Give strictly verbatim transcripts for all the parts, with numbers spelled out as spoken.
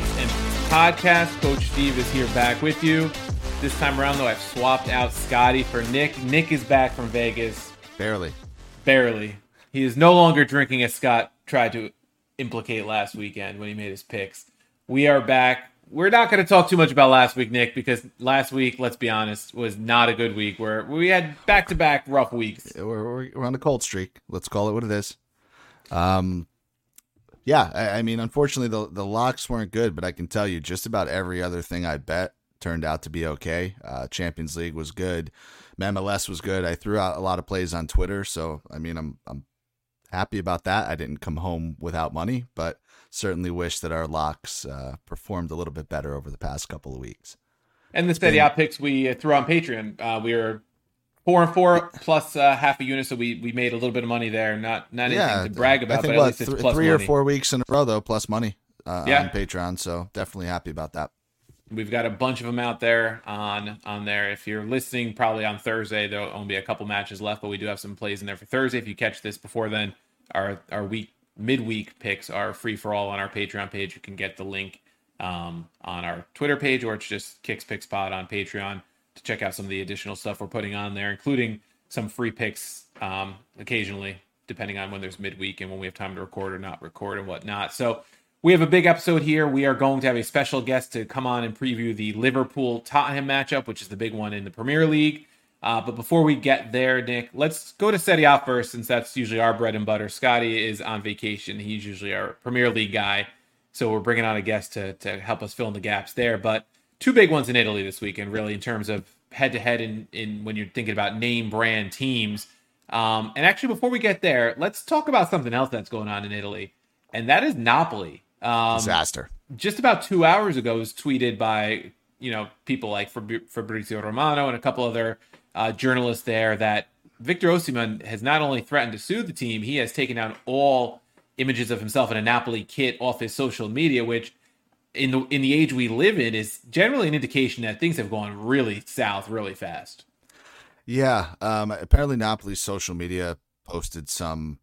and podcast. Coach Steve is here back with you. This time around, though, I've swapped out Scotty for Nick. Nick is back from Vegas. Barely. Barely. He is no longer drinking as Scott tried to implicate last weekend when he made his picks. We are back. We're not going to talk too much about last week, Nick, because last week, let's be honest, was not a good week. Where we had back-to-back rough weeks. We're, we're on a cold streak. Let's call it what it is. Um, yeah, I, I mean, unfortunately, the the locks weren't good, but I can tell you just about every other thing I bet turned out to be okay. Uh, Champions League was good. M L S was good. I threw out a lot of plays on Twitter, so I mean, I'm I'm happy about that. I didn't come home without money, but certainly wish that our locks uh, performed a little bit better over the past couple of weeks. And the steady out picks we threw on Patreon, uh, we were four and four plus uh, half a unit, so we, we made a little bit of money there. Not not anything yeah, to brag about, I think, but at least it's th- plus three money. Or four weeks in a row though, plus money uh, yeah. on Patreon. So definitely happy about that. We've got a bunch of them out there on on there. If you're listening, probably on Thursday, there'll only be a couple matches left, but we do have some plays in there for Thursday. If you catch this before then, our our week. midweek picks are free for all on our Patreon page. You can get the link um, on our Twitter page, or it's just Kicks Picks Pod on Patreon to check out some of the additional stuff we're putting on there, including some free picks um, occasionally, depending on when there's midweek and when we have time to record or not record and whatnot. So we have a big episode here. We are going to have a special guest to come on and preview the Liverpool Tottenham matchup, which is the big one in the Premier League. Uh, but before we get there, Nick, let's go to Serie A first, since that's usually our bread and butter. Scotty is on vacation. He's usually our Premier League guy, so we're bringing on a guest to to help us fill in the gaps there. But two big ones in Italy this weekend, really, in terms of head-to-head in, in when you're thinking about name-brand teams. Um, and actually, before we get there, let's talk about something else that's going on in Italy, and that is Napoli. Um, Disaster. Just about two hours ago, it was tweeted by you know people like Fabri- Fabrizio Romano and a couple other Uh, journalist there that Victor Osimhen has not only threatened to sue the team, he has taken down all images of himself in a Napoli kit off his social media, which in the in the age we live in is generally an indication that things have gone really south really fast. Yeah, um, apparently Napoli's social media posted some,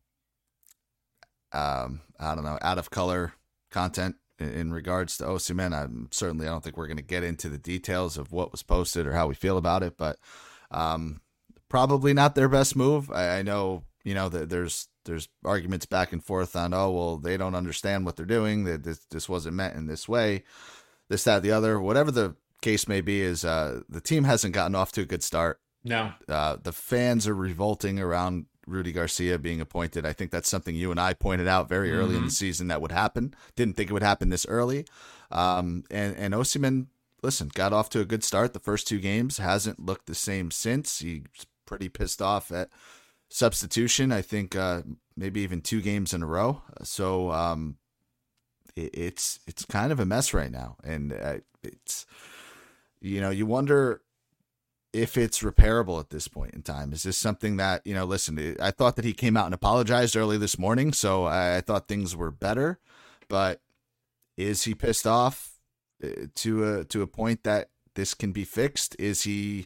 um, I don't know, out of color content in, in regards to Osimhen. I'm certainly, I don't think we're going to get into the details of what was posted or how we feel about it, but Um, probably not their best move. I, I know, you know, that there's, there's arguments back and forth on, oh, well, they don't understand what they're doing, that this, this wasn't meant in this way, this, that, the other, whatever the case may be, is, uh, the team hasn't gotten off to a good start. No, uh, the fans are revolting around Rudy Garcia being appointed. I think that's something you and I pointed out very early mm-hmm. in the season that would happen. Didn't think it would happen this early. Um, and, and Osimhen, listen, got off to a good start the first two games, hasn't looked the same since. He's pretty pissed off at substitution, I think uh, maybe even two games in a row. So um, it, it's it's kind of a mess right now. And uh, it's, you know, you wonder if it's repairable at this point in time. Is this something that, you know, listen, I thought that he came out and apologized early this morning, so I, I thought things were better. But is he pissed off to a to a point that this can be fixed? Is he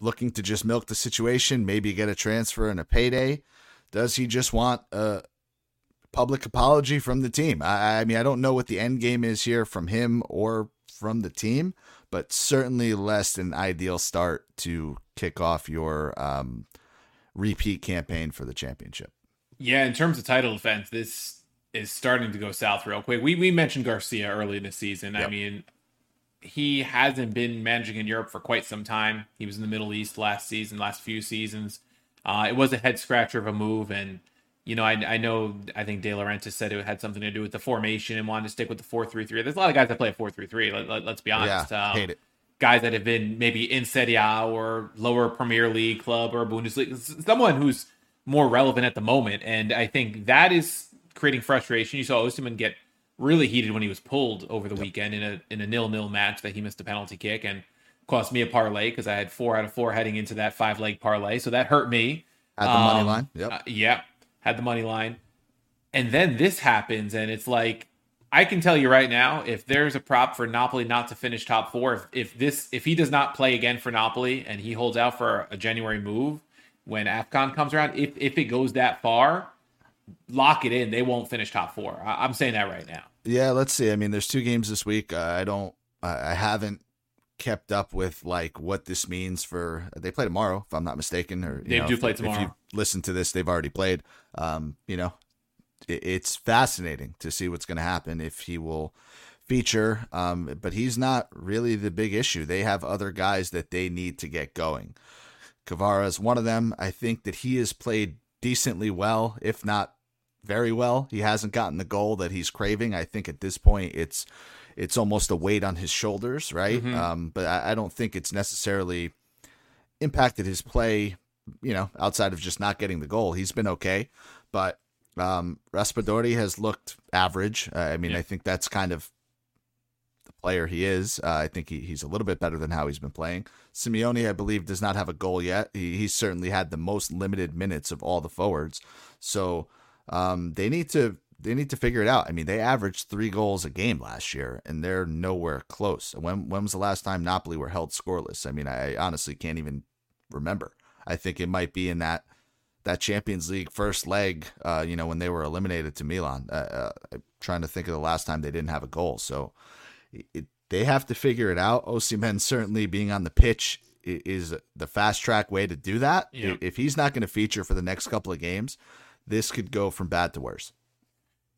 looking to just milk the situation, maybe get a transfer and a payday? Does he just want a public apology from the team? I, I mean, I don't know what the end game is here from him or from the team, but certainly less than ideal start to kick off your um, repeat campaign for the championship. Yeah, in terms of title defense, this is starting to go south real quick. We we mentioned Garcia early in the season. Yep. I mean, he hasn't been managing in Europe for quite some time. He was in the Middle East last season, last few seasons. Uh, it was a head scratcher of a move. And, you know, I, I know, I think De Laurentiis said it had something to do with the formation and wanted to stick with the four three three. There's a lot of guys that play a four three three. Let, let, let's be honest. Yeah, um, hate it. Guys that have been maybe in Serie A or lower Premier League club or Bundesliga, someone who's more relevant at the moment. And I think that is creating frustration. You saw Osimhen get really heated when he was pulled over the yep. weekend in a in a nil-nil match that he missed a penalty kick and cost me a parlay because I had four out of four heading into that five-leg parlay. So that hurt me. Had um, the money line. Yep. Uh, yeah, had the money line. And then this happens, and it's like, I can tell you right now, if there's a prop for Napoli not to finish top four, if, if this if he does not play again for Napoli and he holds out for a January move when AFCON comes around, if if it goes that far, lock it in. They won't finish top four. I- I'm saying that right now. Yeah, let's see. I mean, there's two games this week. Uh, I don't, I haven't kept up with like what this means for. They play tomorrow, if I'm not mistaken. Or you they know, do if, play tomorrow. If you listen to this, they've already played. Um, you know, it, it's fascinating to see what's going to happen if he will feature. Um, but he's not really the big issue. They have other guys that they need to get going. Kvara is one of them. I think that he has played decently well, if not very well. He hasn't gotten the goal that he's craving. I think at this point it's it's almost a weight on his shoulders, right? Mm-hmm. Um, but I, I don't think it's necessarily impacted his play, you know, outside of just not getting the goal. He's been okay, but um, Raspadori has looked average. Uh, I mean, yeah. I think that's kind of the player he is. Uh, I think he, he's a little bit better than how he's been playing. Simeone, I believe, does not have a goal yet. He, he's certainly had the most limited minutes of all the forwards. So um, they need to they need to figure it out. I mean, they averaged three goals a game last year, and they're nowhere close. When when was the last time Napoli were held scoreless? I mean, I honestly can't even remember. I think it might be in that that Champions League first leg, uh, you know, when they were eliminated to Milan. Uh, uh, I'm trying to think of the last time they didn't have a goal. So. It, they have to figure it out. Osimhen certainly being on the pitch is the fast track way to do that. Yeah. If he's not going to feature for the next couple of games, this could go from bad to worse.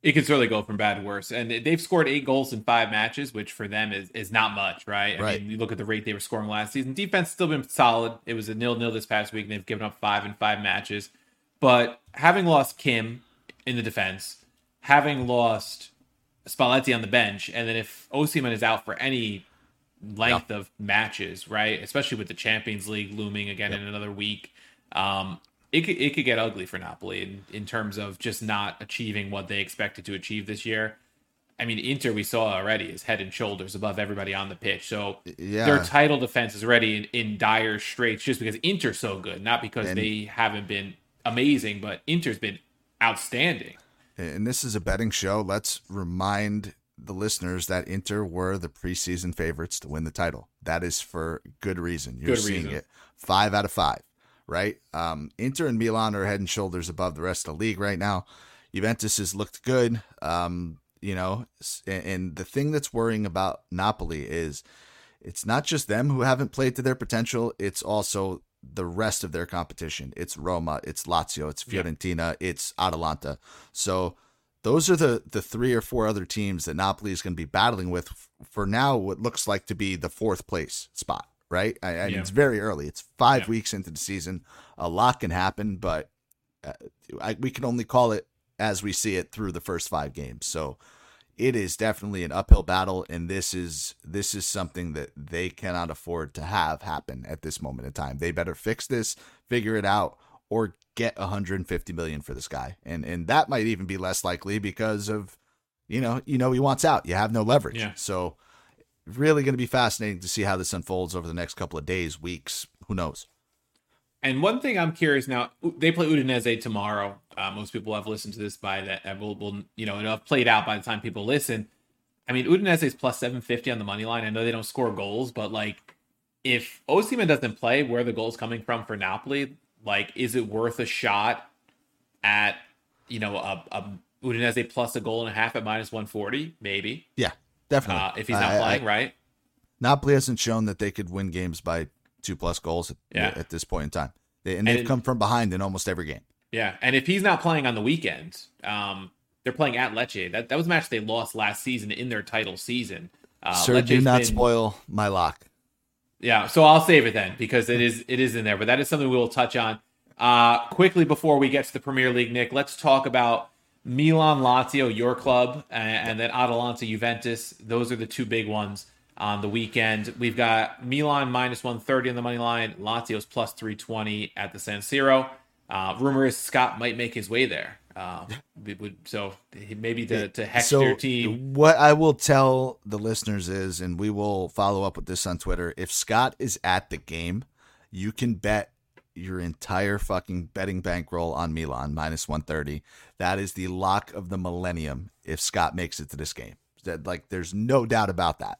It could certainly go from bad to worse. And they've scored eight goals in five matches, which for them is, is not much, right? I right. mean, you look at the rate they were scoring last season. Defense still been solid. It was a nil-nil this past week, and they've given up five in five matches. But having lost Kim in the defense, having lost Spalletti on the bench, and then if Osimhen is out for any length yeah. of matches, right, especially with the Champions League looming again yeah. in another week, um, it could, it could get ugly for Napoli in, in terms of just not achieving what they expected to achieve this year. I mean, Inter, we saw already, is head and shoulders above everybody on the pitch. So yeah. their title defense is already in, in dire straits just because Inter's so good, not because and they haven't been amazing, but Inter's been outstanding. And this is a betting show. Let's remind the listeners that Inter were the preseason favorites to win the title. That is for good reason. You're good seeing reason. It. Five out of five, right? Um, Inter and Milan are head and shoulders above the rest of the league right now. Juventus has looked good, um, you know, and, and the thing that's worrying about Napoli is it's not just them who haven't played to their potential. It's also the rest of their competition. It's Roma, it's Lazio, it's Fiorentina, yep. it's Atalanta. So those are the the three or four other teams that Napoli is going to be battling with for now, what looks like to be the fourth place spot, right? I, I yeah. mean, it's very early. It's five yeah. weeks into the season. A lot can happen, but uh, I, we can only call it as we see it through the first five games. So it is definitely an uphill battle, and this is this is something that they cannot afford to have happen at this moment in time. They better fix this, figure it out, or get one hundred fifty million dollars for this guy. And and that might even be less likely because of, you know, you know he wants out. You have no leverage. Yeah. So really going to be fascinating to see how this unfolds over the next couple of days, weeks, who knows. And one thing I'm curious now, they play Udinese tomorrow. Uh, most people have listened to this by that will, will you know, it'll have played out by the time people listen. I mean, Udinese is plus seven fifty on the money line. I know they don't score goals, but like if Osimhen doesn't play, where are the goals coming from for Napoli? Like, is it worth a shot at, you know, a, a Udinese plus a goal and a half at minus one forty? Maybe. Yeah, definitely. Uh, if he's not I, playing, I, right? Napoli hasn't shown that they could win games by two plus goals at, yeah. at this point in time. They, and they've and, come from behind in almost every game. Yeah. And if he's not playing on the weekend, um, they're playing at Lecce. That that was a match they lost last season in their title season. Uh, Sir, Lecce's do not been, spoil my lock. Yeah. So I'll save it then because it is, it is in there, but that is something we will touch on uh, quickly before we get to the Premier League, Nick. Let's talk about Milan, Lazio, your club, and, and then Atalanta, Juventus. Those are the two big ones. On the weekend, we've got Milan minus one thirty on the money line. Lazio's plus three twenty at the San Siro. Uh, rumor is Scott might make his way there. Um, so maybe to, to hex so your team. What I will tell the listeners is, and we will follow up with this on Twitter, if Scott is at the game, you can bet your entire fucking betting bankroll on Milan minus one thirty. That is the lock of the millennium if Scott makes it to this game. That, like, there's no doubt about that.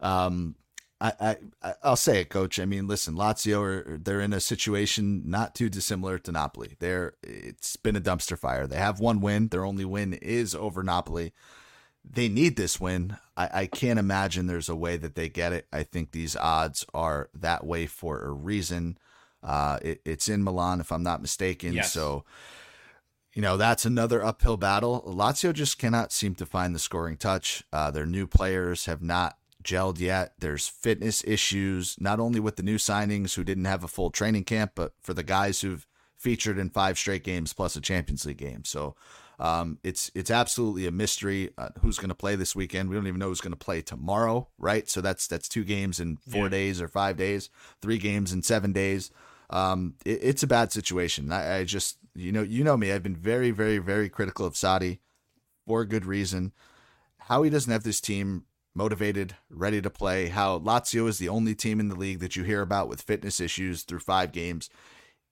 Um, I, I, I'll say it, Coach. I mean, listen, Lazio are, they're in a situation not too dissimilar to Napoli. They're, it's been a dumpster fire. They have one win. Their only win is over Napoli. they need this win. I, I can't imagine there's a way that they get it. I think these odds are that way for a reason. Uh, it, it's in Milan, if I'm not mistaken. Yes. So, you know, that's another uphill battle. Lazio just cannot seem to find the scoring touch. Uh, their new players have not gelled yet. There's fitness issues, not only with the new signings who didn't have a full training camp, but for the guys who've featured in five straight games plus a Champions League game. So um, it's it's absolutely a mystery uh, who's going to play this weekend. We don't even know who's going to play tomorrow, right? So that's that's two games in four yeah. days or five days, three games in seven days. Um, it, it's a bad situation. I, I just, you know, you know me, I've been very, very, very critical of Sadi for good reason. How he doesn't have this team motivated, ready to play, how Lazio is the only team in the league that you hear about with fitness issues through five games.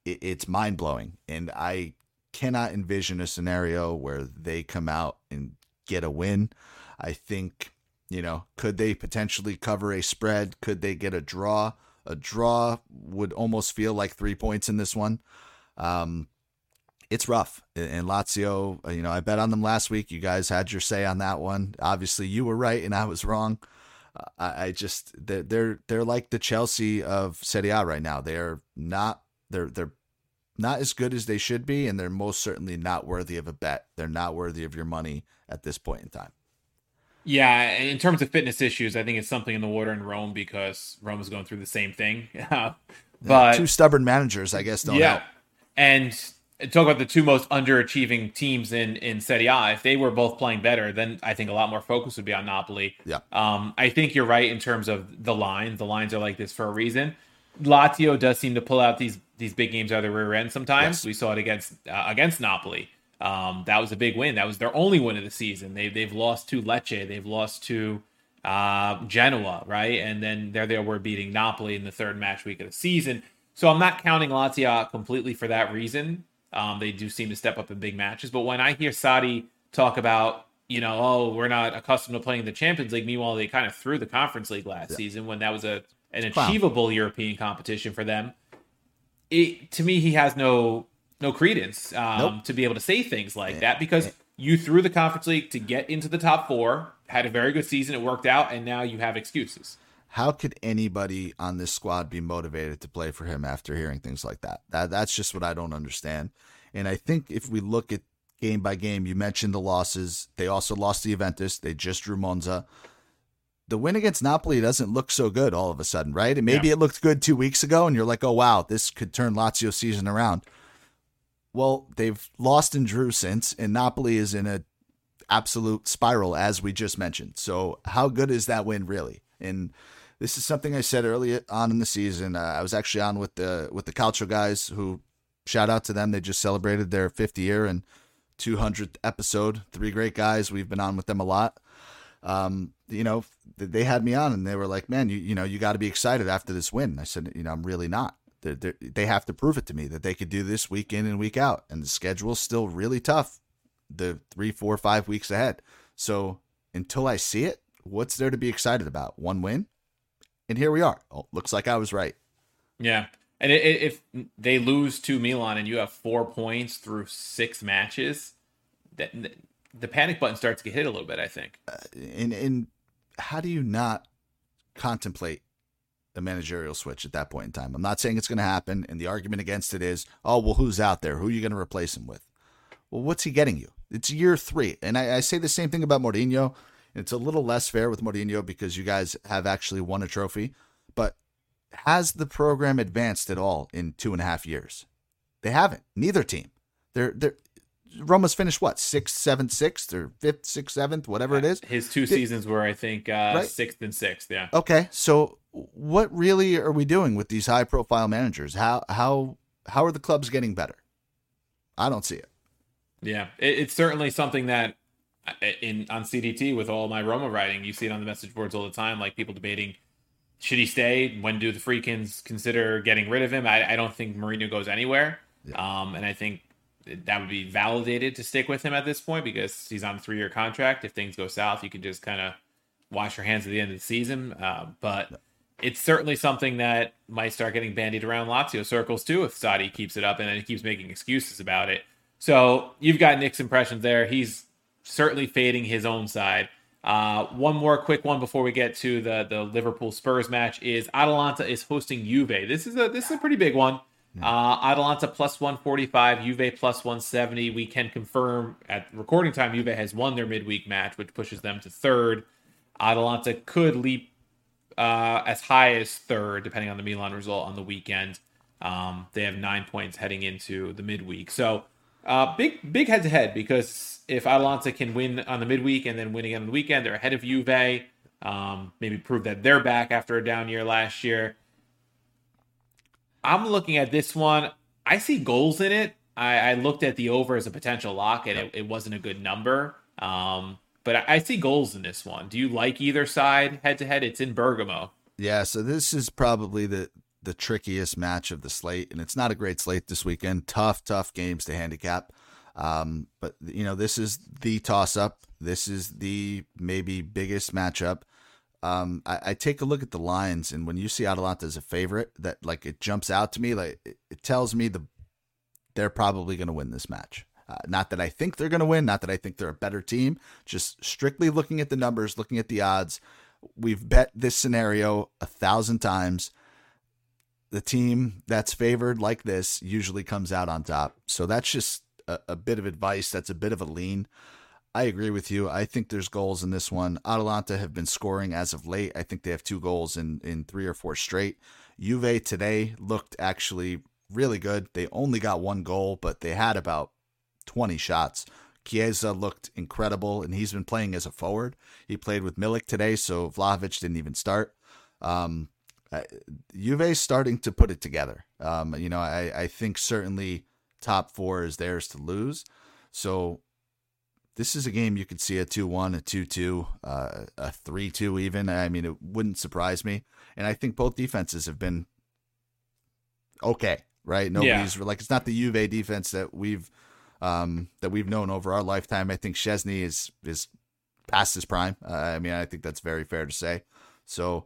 It, it's mind blowing. And I cannot envision a scenario where they come out and get a win. I think, you know, could they potentially cover a spread? Could they get a draw? A draw would almost feel like three points in this one. Um, it's rough. And Lazio, you know, I bet on them last week. You guys had your say on that one. Obviously, you were right and I was wrong. Uh, I, I just they're, they're they're like the Chelsea of Serie A right now. They are not they're they're not as good as they should be, and they're most certainly not worthy of a bet. They're not worthy of your money at this point in time. Yeah, in terms of fitness issues, I think it's something in the water in Rome because Rome is going through the same thing. but yeah, two stubborn managers, I guess, don't yeah. help. And talk about the two most underachieving teams in, in Serie A. If they were both playing better, then I think a lot more focus would be on Napoli. Yeah. Um, I think you're right in terms of the lines. The lines are like this for a reason. Lazio does seem to pull out these these big games out of the rear end sometimes. Yes. We saw it against uh, against Napoli. Um, that was a big win. That was their only win of the season. They've they've lost to Lecce. They've lost to uh, Genoa, right? And then there they were beating Napoli in the third match week of the season. So I'm not counting Lazio out completely for that reason. Um, they do seem to step up in big matches. But when I hear Sadi talk about, you know, oh, we're not accustomed to playing the Champions League. Meanwhile, they kind of threw the Conference League last yeah. season when that was a an wow. achievable European competition for them. It, to me, he has no... No credence um, nope. to be able to say things like yeah. that because yeah. you threw the Conference League to get into the top four, had a very good season, it worked out, and now you have excuses. How could anybody on this squad be motivated to play for him after hearing things like that? that that's just what I don't understand. And I think if we look at game by game, you mentioned the losses. They also lost to Juventus. They just drew Monza. The win against Napoli doesn't look so good all of a sudden, right? And maybe yeah. it looked good two weeks ago, and you're like, oh, wow, this could turn Lazio's season around. Well, they've lost and drew since, and Napoli is in an absolute spiral, as we just mentioned. So how good is that win, really? And this is something I said early on in the season. Uh, I was actually on with the with the Calcio guys, who, shout out to them. They just celebrated their fifth year and two hundredth episode. Three great guys. We've been on with them a lot. Um, you know, they had me on, and they were like, man, you, you know, you got to be excited after this win. I said, you know, I'm really not. They're, they're, they have to prove it to me that they could do this week in and week out. And the schedule's still really tough the three, four, five weeks ahead. So until I see it, what's there to be excited about? One win? And here we are. Oh, looks like I was right. Yeah. And it, it, if they lose to Milan and you have four points through six matches, that the panic button starts to get hit a little bit, I think. Uh, and, and how do you not contemplate the managerial switch at that point in time? I'm not saying it's going to happen. And the argument against it is, oh, well, who's out there? Who are you going to replace him with? Well, what's he getting you? It's year three. And I, I say the same thing about Mourinho. It's a little less fair with Mourinho because you guys have actually won a trophy, but has the program advanced at all in two and a half years? They haven't. Neither team. They're, they're, Roma's finished what, sixth, seventh, sixth, or fifth, sixth, seventh, whatever it is. His two seasons were, I think, uh, right? sixth and sixth. Yeah. Okay. So what really are we doing with these high profile managers? How, how, how are the clubs getting better? I don't see it. Yeah. It, it's certainly something that in on C D T with all my Roma writing, you see it on the message boards all the time, like people debating, should he stay? When do the Freakins consider getting rid of him? I, I don't think Mourinho goes anywhere. Yeah. Um, and I think that would be validated to stick with him at this point because he's on a three-year contract. If things go south, you can just kind of wash your hands at the end of the season. Uh, but no. It's certainly something that might start getting bandied around Lazio circles too if Sadi keeps it up and then he keeps making excuses about it. So you've got Nick's impressions there. He's certainly fading his own side. Uh, one more quick one before we get to the, the Liverpool Spurs match is Atalanta is hosting Juve. This is a this is a pretty big one. Uh, Atalanta plus one forty-five, Juve plus one seventy. We can confirm at recording time, Juve has won their midweek match, which pushes them to third. Atalanta could leap uh, as high as third, depending on the Milan result on the weekend. Um, they have nine points heading into the midweek. So uh, big, big head-to-head, because if Atalanta can win on the midweek and then win again on the weekend, they're ahead of Juve. Um, maybe prove that they're back after a down year last year. I'm looking at this one. I see goals in it. I, I looked at the over as a potential lock, and it, it wasn't a good number. Um, but I, I see goals in this one. Do you like either side head-to-head? It's in Bergamo. Yeah, so this is probably the, the trickiest match of the slate, and it's not a great slate this weekend. Tough, tough games to handicap. Um, but, you know, this is the toss-up. This is the maybe biggest matchup. Um, I, I take a look at the lines, and when you see Atalanta as a favorite, that like it jumps out to me, like it, it tells me the they're probably going to win this match. Uh, not that I think they're going to win, not that I think they're a better team. Just strictly looking at the numbers, looking at the odds, we've bet this scenario a thousand times. The team that's favored like this usually comes out on top. So that's just a, a bit of advice. That's a bit of a lean. I agree with you. I think there's goals in this one. Atalanta have been scoring as of late. I think they have two goals in, in three or four straight. Juve today looked actually really good. They only got one goal, but they had about twenty shots. Chiesa looked incredible, and he's been playing as a forward. He played with Milik today, so Vlahovic didn't even start. Um, uh, Juve's starting to put it together. Um, you know, I, I think certainly top four is theirs to lose. So this is a game you could see a two one, a two two, uh, a three two even. I mean, it wouldn't surprise me. And I think both defenses have been okay, right? Nobody's yeah. like it's not the Juve defense that we've um, that we've known over our lifetime. I think Szczesny is is past his prime. Uh, I mean, I think that's very fair to say. So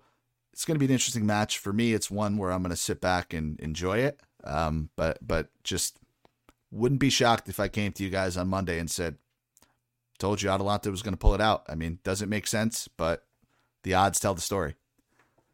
it's going to be an interesting match for me. It's one where I'm going to sit back and enjoy it. Um, but but just wouldn't be shocked if I came to you guys on Monday and said, told you Atalanta was going to pull it out. I mean, doesn't make sense, but the odds tell the story.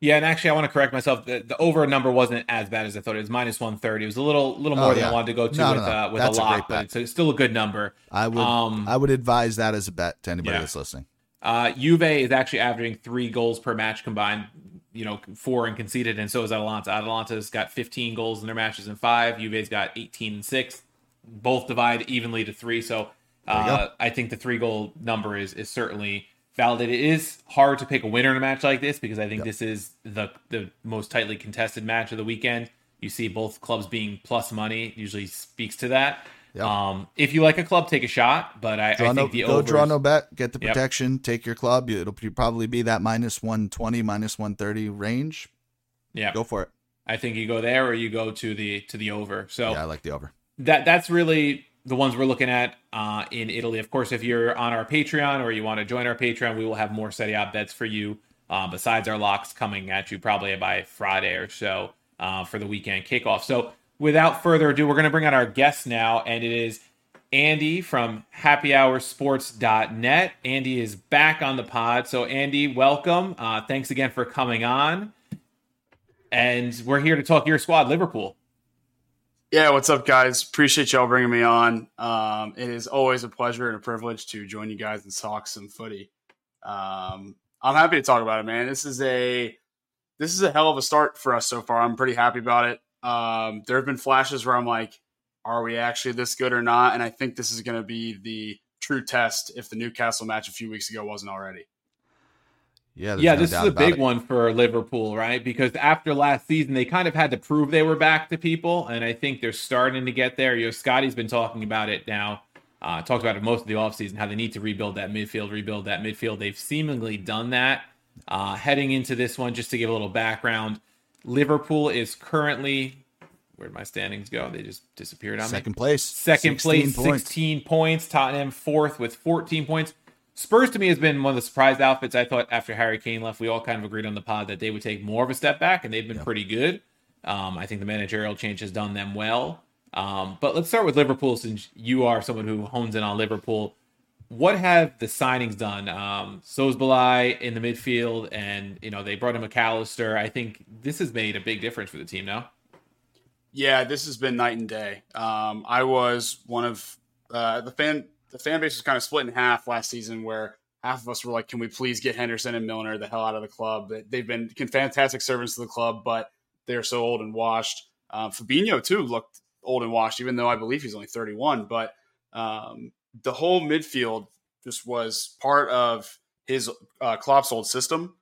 Yeah, and actually, I want to correct myself. The, the over number wasn't as bad as I thought. It was minus one thirty. It was a little, little more oh, yeah. than I wanted to go to no, with, no, no. Uh, with a lot, but it's still a good number. I would, um, I would advise that as a bet to anybody yeah. that's listening. Uh, Juve is actually averaging three goals per match combined. You know, four and conceded, and so is Atalanta. Atalanta's got fifteen goals in their matches and five. Juve's got eighteen and six. Both divide evenly to three. So. Uh, I think the three goal number is is certainly valid. It is hard to pick a winner in a match like this because I think yep. this is the the most tightly contested match of the weekend. You see both clubs being plus money. It usually speaks to that. Yep. Um, if you like a club, take a shot. But I, I think no, the over. Go draw no bet. Get the protection. Yep. Take your club. It'll probably be that minus one twenty, minus one thirty range. Yeah, go for it. I think you go there or you go to the to the over. So yeah, I like the over. That that's really the ones we're looking at uh, in Italy. Of course, if you're on our Patreon or you want to join our Patreon, we will have more Serie A bets for you uh, besides our locks coming at you probably by Friday or so uh, for the weekend kickoff. So without further ado, we're going to bring on our guest now, and it is Andy from happy hour sports dot net. Andy is back on the pod. So Andy, welcome. Uh, thanks again for coming on. And we're here to talk your squad, Liverpool. Yeah, what's up, guys? Appreciate y'all bringing me on. Um, it is always a pleasure and a privilege to join you guys and talk some footy. Um, I'm happy to talk about it, man. This is a this is a hell of a start for us so far. I'm pretty happy about it. Um, there have been flashes where I'm like, are we actually this good or not? And I think this is going to be the true test if the Newcastle match a few weeks ago wasn't already. Yeah, yeah, no this is a big it. one for Liverpool, right? Because after last season, they kind of had to prove they were back to people, and I think they're starting to get there. You know, Scotty's been talking about it now, uh, talked about it most of the offseason, how they need to rebuild that midfield, rebuild that midfield. They've seemingly done that. Uh, heading into this one, just to give a little background, Liverpool is currently, where'd my standings go? They just disappeared on Second me. place. Second place, points. sixteen points. Tottenham fourth with fourteen points. Spurs, to me, has been one of the surprise outfits. I thought after Harry Kane left, we all kind of agreed on the pod that they would take more of a step back, and they've been yeah. pretty good. Um, I think the managerial change has done them well. Um, but let's start with Liverpool, since you are someone who hones in on Liverpool. what have the signings done? Um, Szoboszlai in the midfield, and you know they brought in McAllister. I think this has made a big difference for the team now. Yeah, this has been night and day. Um, I was one of uh, the fan. The fan base was kind of split in half last season, where half of us were like, "Can we please get Henderson and Milner the hell out of the club? They've been fantastic servants to the club, but they're so old and washed." Uh, Fabinho too looked old and washed, even though I believe he's only thirty-one, but. Um, The whole midfield just was part of his uh, Klopp's old system,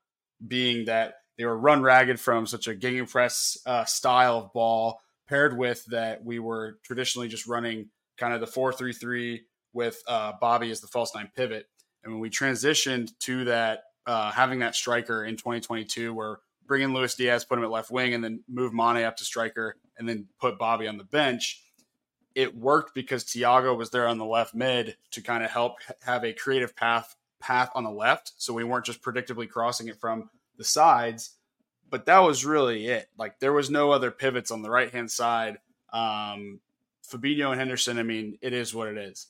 being that they were run ragged from such a gegenpress uh, style of ball, paired with that we were traditionally just running kind of the four three three with uh, Bobby as the false nine pivot. And when we transitioned to that, uh, having that striker in twenty twenty-two, where bringing Luis Diaz, put him at left wing, and then move Mane up to striker, and then put Bobby on the bench. It worked because Thiago was there on the left mid to kind of help have a creative path path on the left. So we weren't just predictably crossing it from the sides, but that was really it. Like there was no other pivots on the right-hand side. Um, Fabinho and Henderson, I mean, it is what it is.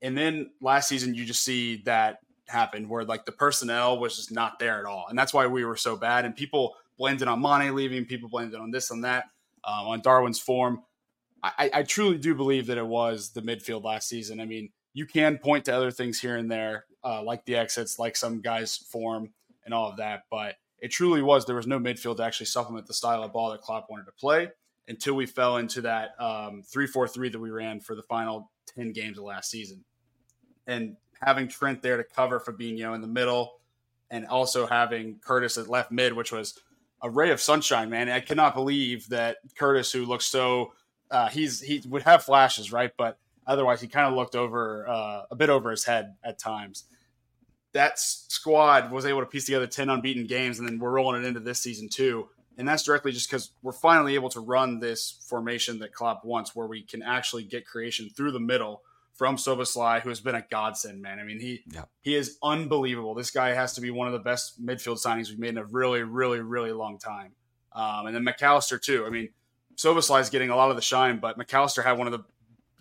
And then last season, you just see that happen where like the personnel was just not there at all. And that's why we were so bad. And people blamed it on Mane leaving, people blamed it on this, on that, um, on Darwin's form. I, I truly do believe that it was the midfield last season. I mean, you can point to other things here and there, uh, like the exits, like some guys' form and all of that, but it truly was. There was no midfield to actually supplement the style of ball that Klopp wanted to play until we fell into that um, three four three that we ran for the final ten games of last season. And having Trent there to cover Fabinho in the middle, and also having Curtis at left mid, which was a ray of sunshine, man. I cannot believe that Curtis, who looks so... Uh, he's he would have flashes, right? But otherwise, he kind of looked over uh, a bit over his head at times. That squad was able to piece together ten unbeaten games, and then we're rolling it into this season too. And that's directly just because we're finally able to run this formation that Klopp wants, where we can actually get creation through the middle from Szoboszlai, who has been a godsend, man. I mean, he yeah. he is unbelievable. This guy has to be one of the best midfield signings we've made in a really, really, really long time. Um, and then McAllister too. I mean, Szoboszlai is getting a lot of the shine, but McAllister had one of the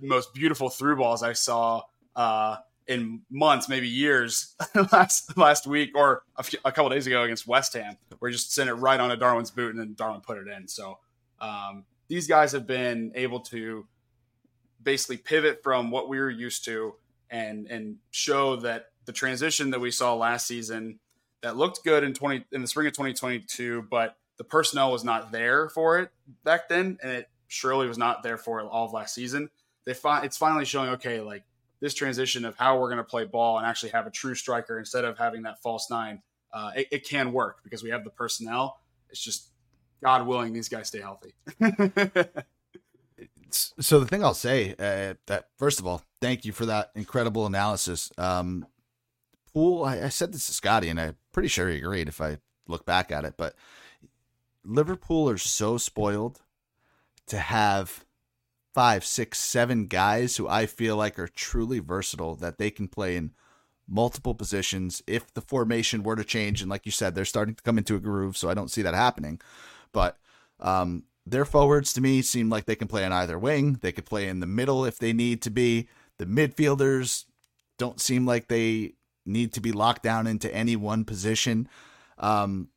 most beautiful through balls I saw uh, in months, maybe years, last last week or a, few, a couple of days ago against West Ham, where he just sent it right onto Darwin's boot and then Darwin put it in. So um, these guys have been able to basically pivot from what we were used to and and show that the transition that we saw last season that looked good in twenty in the spring of twenty twenty-two, but the personnel was not there for it back then, and it surely was not there for it all of last season. They fi- It's finally showing, okay, like this transition of how we're going to play ball and actually have a true striker instead of having that false nine, uh, it, it can work because we have the personnel. It's just, God willing, these guys stay healthy. So the thing I'll say, uh, that first of all, thank you for that incredible analysis. Um, Poole, I, I said this to Scotty, and I'm pretty sure he agreed if I look back at it, but Liverpool are so spoiled to have five, six, seven guys who I feel like are truly versatile, that they can play in multiple positions. If the formation were to change, and like you said, they're starting to come into a groove, so I don't see that happening. But um, their forwards to me seem like they can play on either wing. They could play in the middle if they need to be. The midfielders don't seem like they need to be locked down into any one position. Um,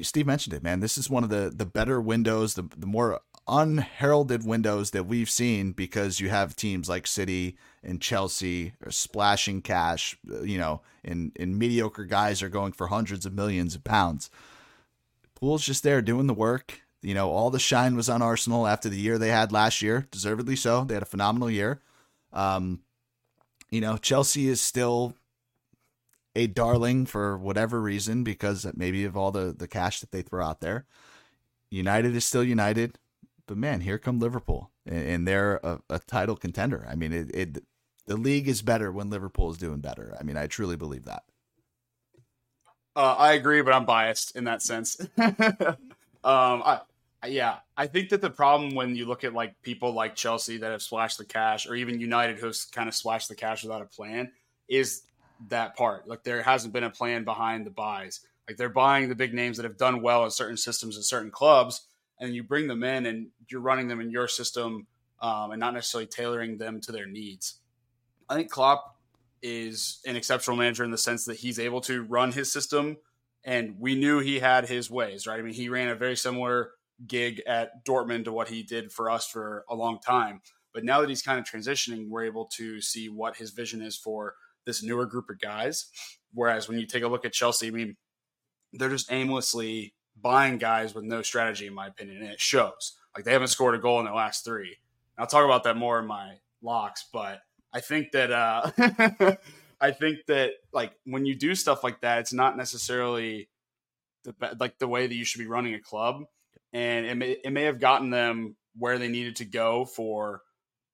Steve mentioned it, man. This is one of the, the better windows, the, the more unheralded windows that we've seen, because you have teams like City and Chelsea are splashing cash, you know, and, and mediocre guys are going for hundreds of millions of pounds. Poole's just there doing the work. You know, all the shine was on Arsenal after the year they had last year, deservedly so. They had a phenomenal year. Um, you know, Chelsea is still a darling for whatever reason, because maybe of all the, the cash that they throw out there. United is still United, but man, here come Liverpool, and they're a, a title contender. I mean, it, it, the league is better when Liverpool is doing better. I mean, I truly believe that. Uh, I agree, but I'm biased in that sense. um, I, yeah, I think that the problem when you look at like people like Chelsea that have splashed the cash, or even United who's kind of splashed the cash without a plan, is that part. Like there hasn't been a plan behind the buys. Like they're buying the big names that have done well in certain systems and certain clubs, and you bring them in and you're running them in your system um, and not necessarily tailoring them to their needs. I think Klopp is an exceptional manager in the sense that he's able to run his system. And we knew he had his ways, right? I mean, he ran a very similar gig at Dortmund to what he did for us for a long time. But now that he's kind of transitioning, we're able to see what his vision is for this newer group of guys. Whereas when you take a look at Chelsea, I mean, they're just aimlessly buying guys with no strategy, in my opinion. And it shows. Like, they haven't scored a goal in the last three. I'll talk about that more in my locks, but I think that, uh, I think that like when you do stuff like that, it's not necessarily the like the way that you should be running a club. And it may, it may have gotten them where they needed to go for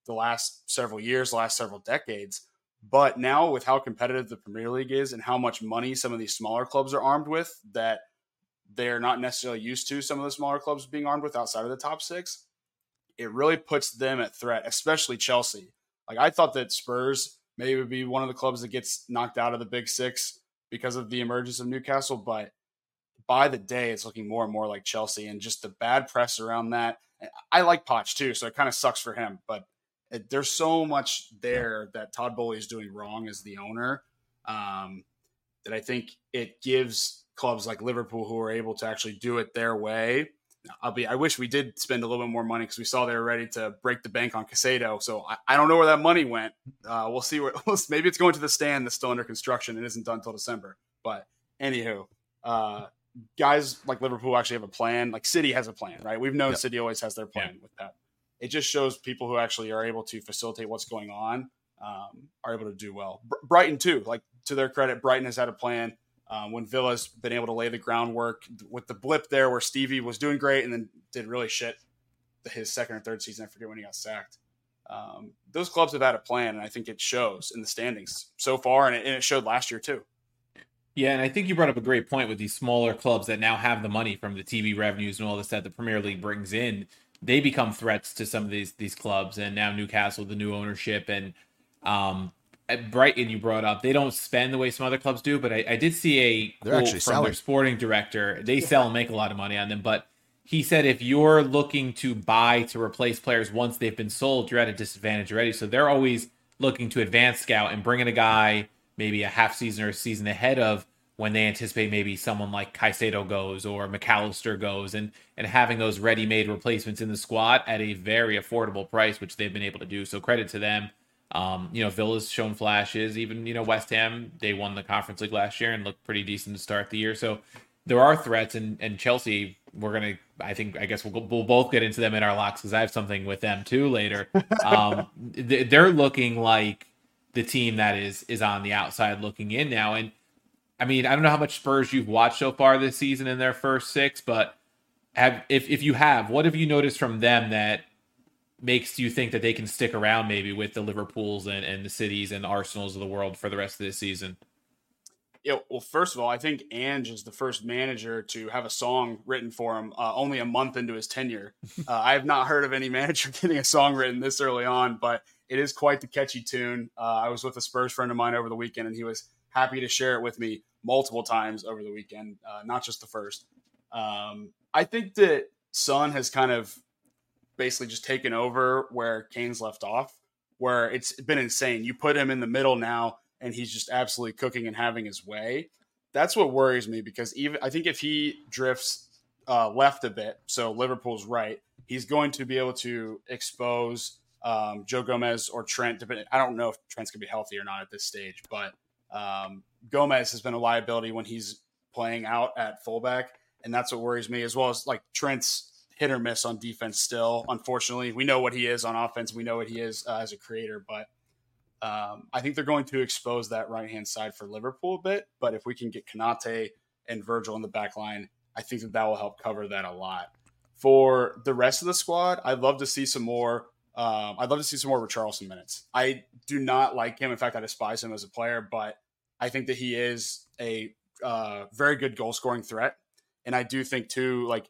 the last several years, last several decades. But now with how competitive the Premier League is and how much money some of these smaller clubs are armed with, that they're not necessarily used to some of the smaller clubs being armed with outside of the top six, it really puts them at threat, especially Chelsea. Like, I thought that Spurs maybe would be one of the clubs that gets knocked out of the big six because of the emergence of Newcastle. But by the day, it's looking more and more like Chelsea, and just the bad press around that. I like Poch too, so it kind of sucks for him, but there's so much there that Todd Bowley is doing wrong as the owner, um, that I think it gives clubs like Liverpool, who are able to actually do it their way. I'll be, I wish we did spend a little bit more money, because we saw they were ready to break the bank on Casado. So I, I don't know where that money went. Uh, we'll see where maybe it's going to the stand that's still under construction and isn't done till December. But anywho, uh, guys like Liverpool actually have a plan. Like City has a plan, right? We've known yep. City always has their plan yeah. with that. It just shows people who actually are able to facilitate what's going on um, are able to do well. Br- Brighton too, like to their credit, Brighton has had a plan. Um, when Villa's been able to lay the groundwork with the blip there where Stevie was doing great and then did really shit his second or third season. I forget when he got sacked. Um, those clubs have had a plan, and I think it shows in the standings so far, and it, and it showed last year too. Yeah, and I think you brought up a great point with these smaller clubs that now have the money from the T V revenues and all this that the Premier League brings in. They become threats to some of these these clubs, and now Newcastle, the new ownership, and um, at Brighton you brought up, they don't spend the way some other clubs do, but I, I did see a They're quote from selling. Their sporting director. They yeah. sell and make a lot of money on them, but he said if you're looking to buy to replace players once they've been sold, you're at a disadvantage already. So they're always looking to advance scout and bring in a guy maybe a half season or a season ahead of when they anticipate maybe someone like Caicedo goes or McAllister goes, and and having those ready-made replacements in the squad at a very affordable price, which they've been able to do. So credit to them. Um, you know, Villa's shown flashes. Even, you know, West Ham, they won the Conference League last year and looked pretty decent to start the year. So there are threats, and, and Chelsea, we're going to, I think, I guess we'll, we'll both get into them in our locks because I have something with them too later. Um, they're looking like the team that is is on the outside looking in now. And I mean, I don't know how much Spurs you've watched so far this season in their first six, but have, if, if you have, what have you noticed from them that makes you think that they can stick around maybe with the Liverpools and, and the Cities and the Arsenals of the world for the rest of this season? Yeah, well, first of all, I think Ange is the first manager to have a song written for him uh, only a month into his tenure. uh, I have not heard of any manager getting a song written this early on, but it is quite the catchy tune. Uh, I was with a Spurs friend of mine over the weekend, and he was happy to share it with me multiple times over the weekend, uh, not just the first. Um, I think that Son has kind of basically just taken over where Kane's left off, where it's been insane. You put him in the middle now, and he's just absolutely cooking and having his way. That's what worries me, because even I think if he drifts uh, left a bit, so Liverpool's right, he's going to be able to expose um, Joe Gomez or Trent. Depending, I don't know if Trent's going to be healthy or not at this stage, but um, Gomez has been a liability when he's playing out at fullback, and that's what worries me, as well as like Trent's hit or miss on defense still. Unfortunately, we know what he is on offense. We know what he is uh, as a creator, but um, I think they're going to expose that right-hand side for Liverpool a bit. But if we can get Konate and Virgil in the back line, I think that that will help cover that a lot. For the rest of the squad, I'd love to see some more. Um, I'd love to see some more Richarlison minutes. I do not like him. In fact, I despise him as a player, but I think that he is a uh, very good goal-scoring threat. And I do think too, like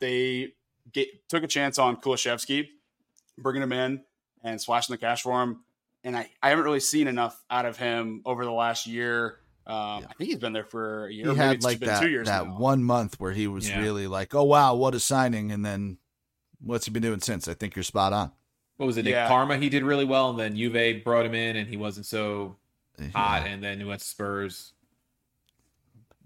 they, Get, took a chance on Kulishevsky, bringing him in and splashing the cash for him. And I, I haven't really seen enough out of him over the last year. Um, yeah. I think he's been there for a year. He had like that, that one month where he was yeah. really like, oh, wow, what a signing. And then what's he been doing since? I think you're spot on. What was it, Nick yeah. Parma? He did really well. And then Juve brought him in and he wasn't so hot, yeah. and then he went to Spurs.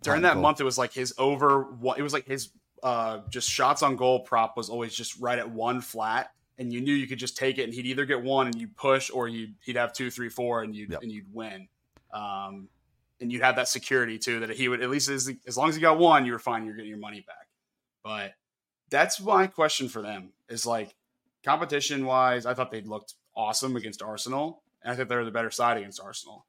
During that month, it was like his over. It was like his uh, just shots on goal prop was always just right at one flat, and you knew you could just take it, and he'd either get one and you push, or he'd he'd have two, three, four, and you yep. and you'd win. Um, and you had that security too that he would at least as, as long as he got one, you were fine. You're getting your money back. But that's my question for them is like competition wise. I thought they'd looked awesome against Arsenal, and I think they're the better side against Arsenal.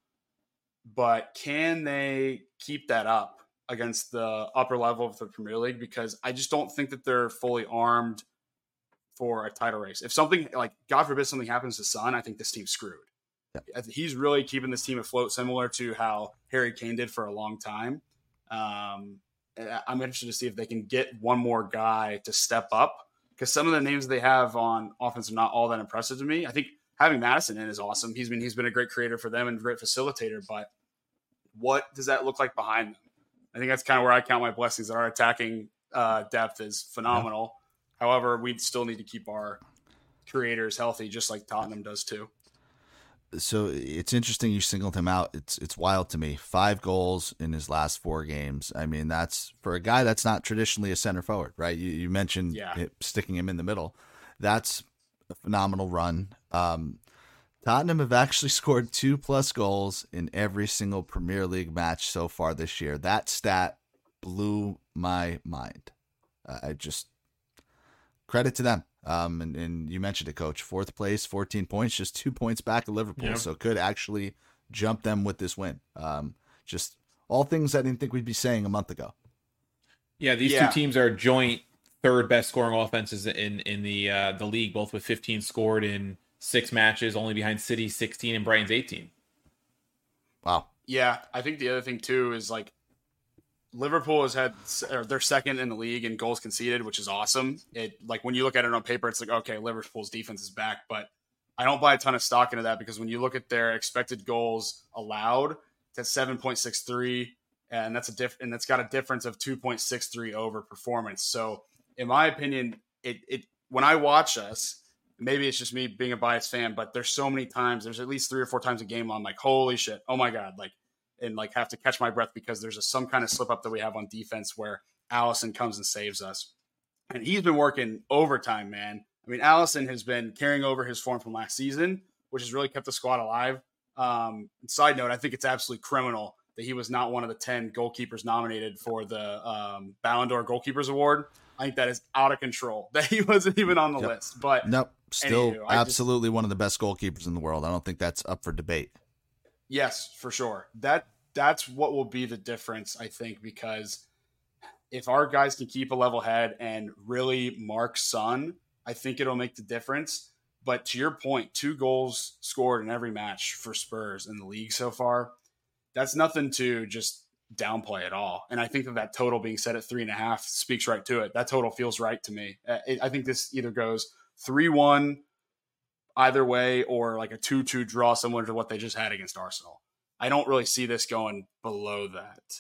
But can they keep that up against the upper level of the Premier League? Because I just don't think that they're fully armed for a title race. If something like, God forbid, something happens to Son, I think this team's screwed. Yeah. He's really keeping this team afloat, similar to how Harry Kane did for a long time. Um, I'm interested to see if they can get one more guy to step up, because some of the names they have on offense are not all that impressive to me. I think having Madison in is awesome. He's been, he's been a great creator for them and a great facilitator, but what does that look like behind them? I think that's kind of where I count my blessings, that our attacking uh, depth is phenomenal. Yeah. However, we still need to keep our creators healthy, just like Tottenham does too. So it's interesting you singled him out. It's it's wild to me. Five goals in his last four games. I mean, that's for a guy that's not traditionally a center forward, right? You, you mentioned yeah. it, sticking him in the middle. That's a phenomenal run. Um, Tottenham have actually scored two plus goals in every single Premier League match so far this year. That stat blew my mind. Uh, I just credit to them. Um, and, and you mentioned it, Coach. Fourth place, fourteen points, just two points back of Liverpool. Yeah. So could actually jump them with this win. Um, just all things I didn't think we'd be saying a month ago. Yeah, these yeah. two teams are joint third best scoring offenses in in the uh, the league, both with fifteen scored in six matches, only behind City sixteen and Brighton's eighteen. Wow. Yeah, I think the other thing too is like Liverpool has had or they're second in the league in goals conceded, which is awesome. It like when you look at it on paper, it's like, okay, Liverpool's defense is back, but I don't buy a ton of stock into that, because when you look at their expected goals allowed, it's at seven point six three, and that's a diff and that's got a difference of two point six three over performance. So in my opinion, it it when I watch us, maybe it's just me being a biased fan, but there's so many times, there's at least three or four times a game I'm like, holy shit, oh my God, like, and like have to catch my breath, because there's a, some kind of slip up that we have on defense where Allison comes and saves us. And he's been working overtime, man. I mean, Allison has been carrying over his form from last season, which has really kept the squad alive. Um, side note, I think it's absolutely criminal that he was not one of the ten goalkeepers nominated for the um, Ballon d'Or Goalkeepers Award. I think that is out of control that he wasn't even on the yep. list. But nope. Still anywho, absolutely just, one of the best goalkeepers in the world. I don't think that's up for debate. Yes, for sure. That that's what will be the difference, I think, because if our guys can keep a level head and really mark Son, I think it'll make the difference. But to your point, two goals scored in every match for Spurs in the league so far, that's nothing to just downplay at all. And I think that that total being set at three and a half speaks right to it. That total feels right to me. It, I think this either goes three one either way, or like a two two draw similar to what they just had against Arsenal. I don't really see this going below that.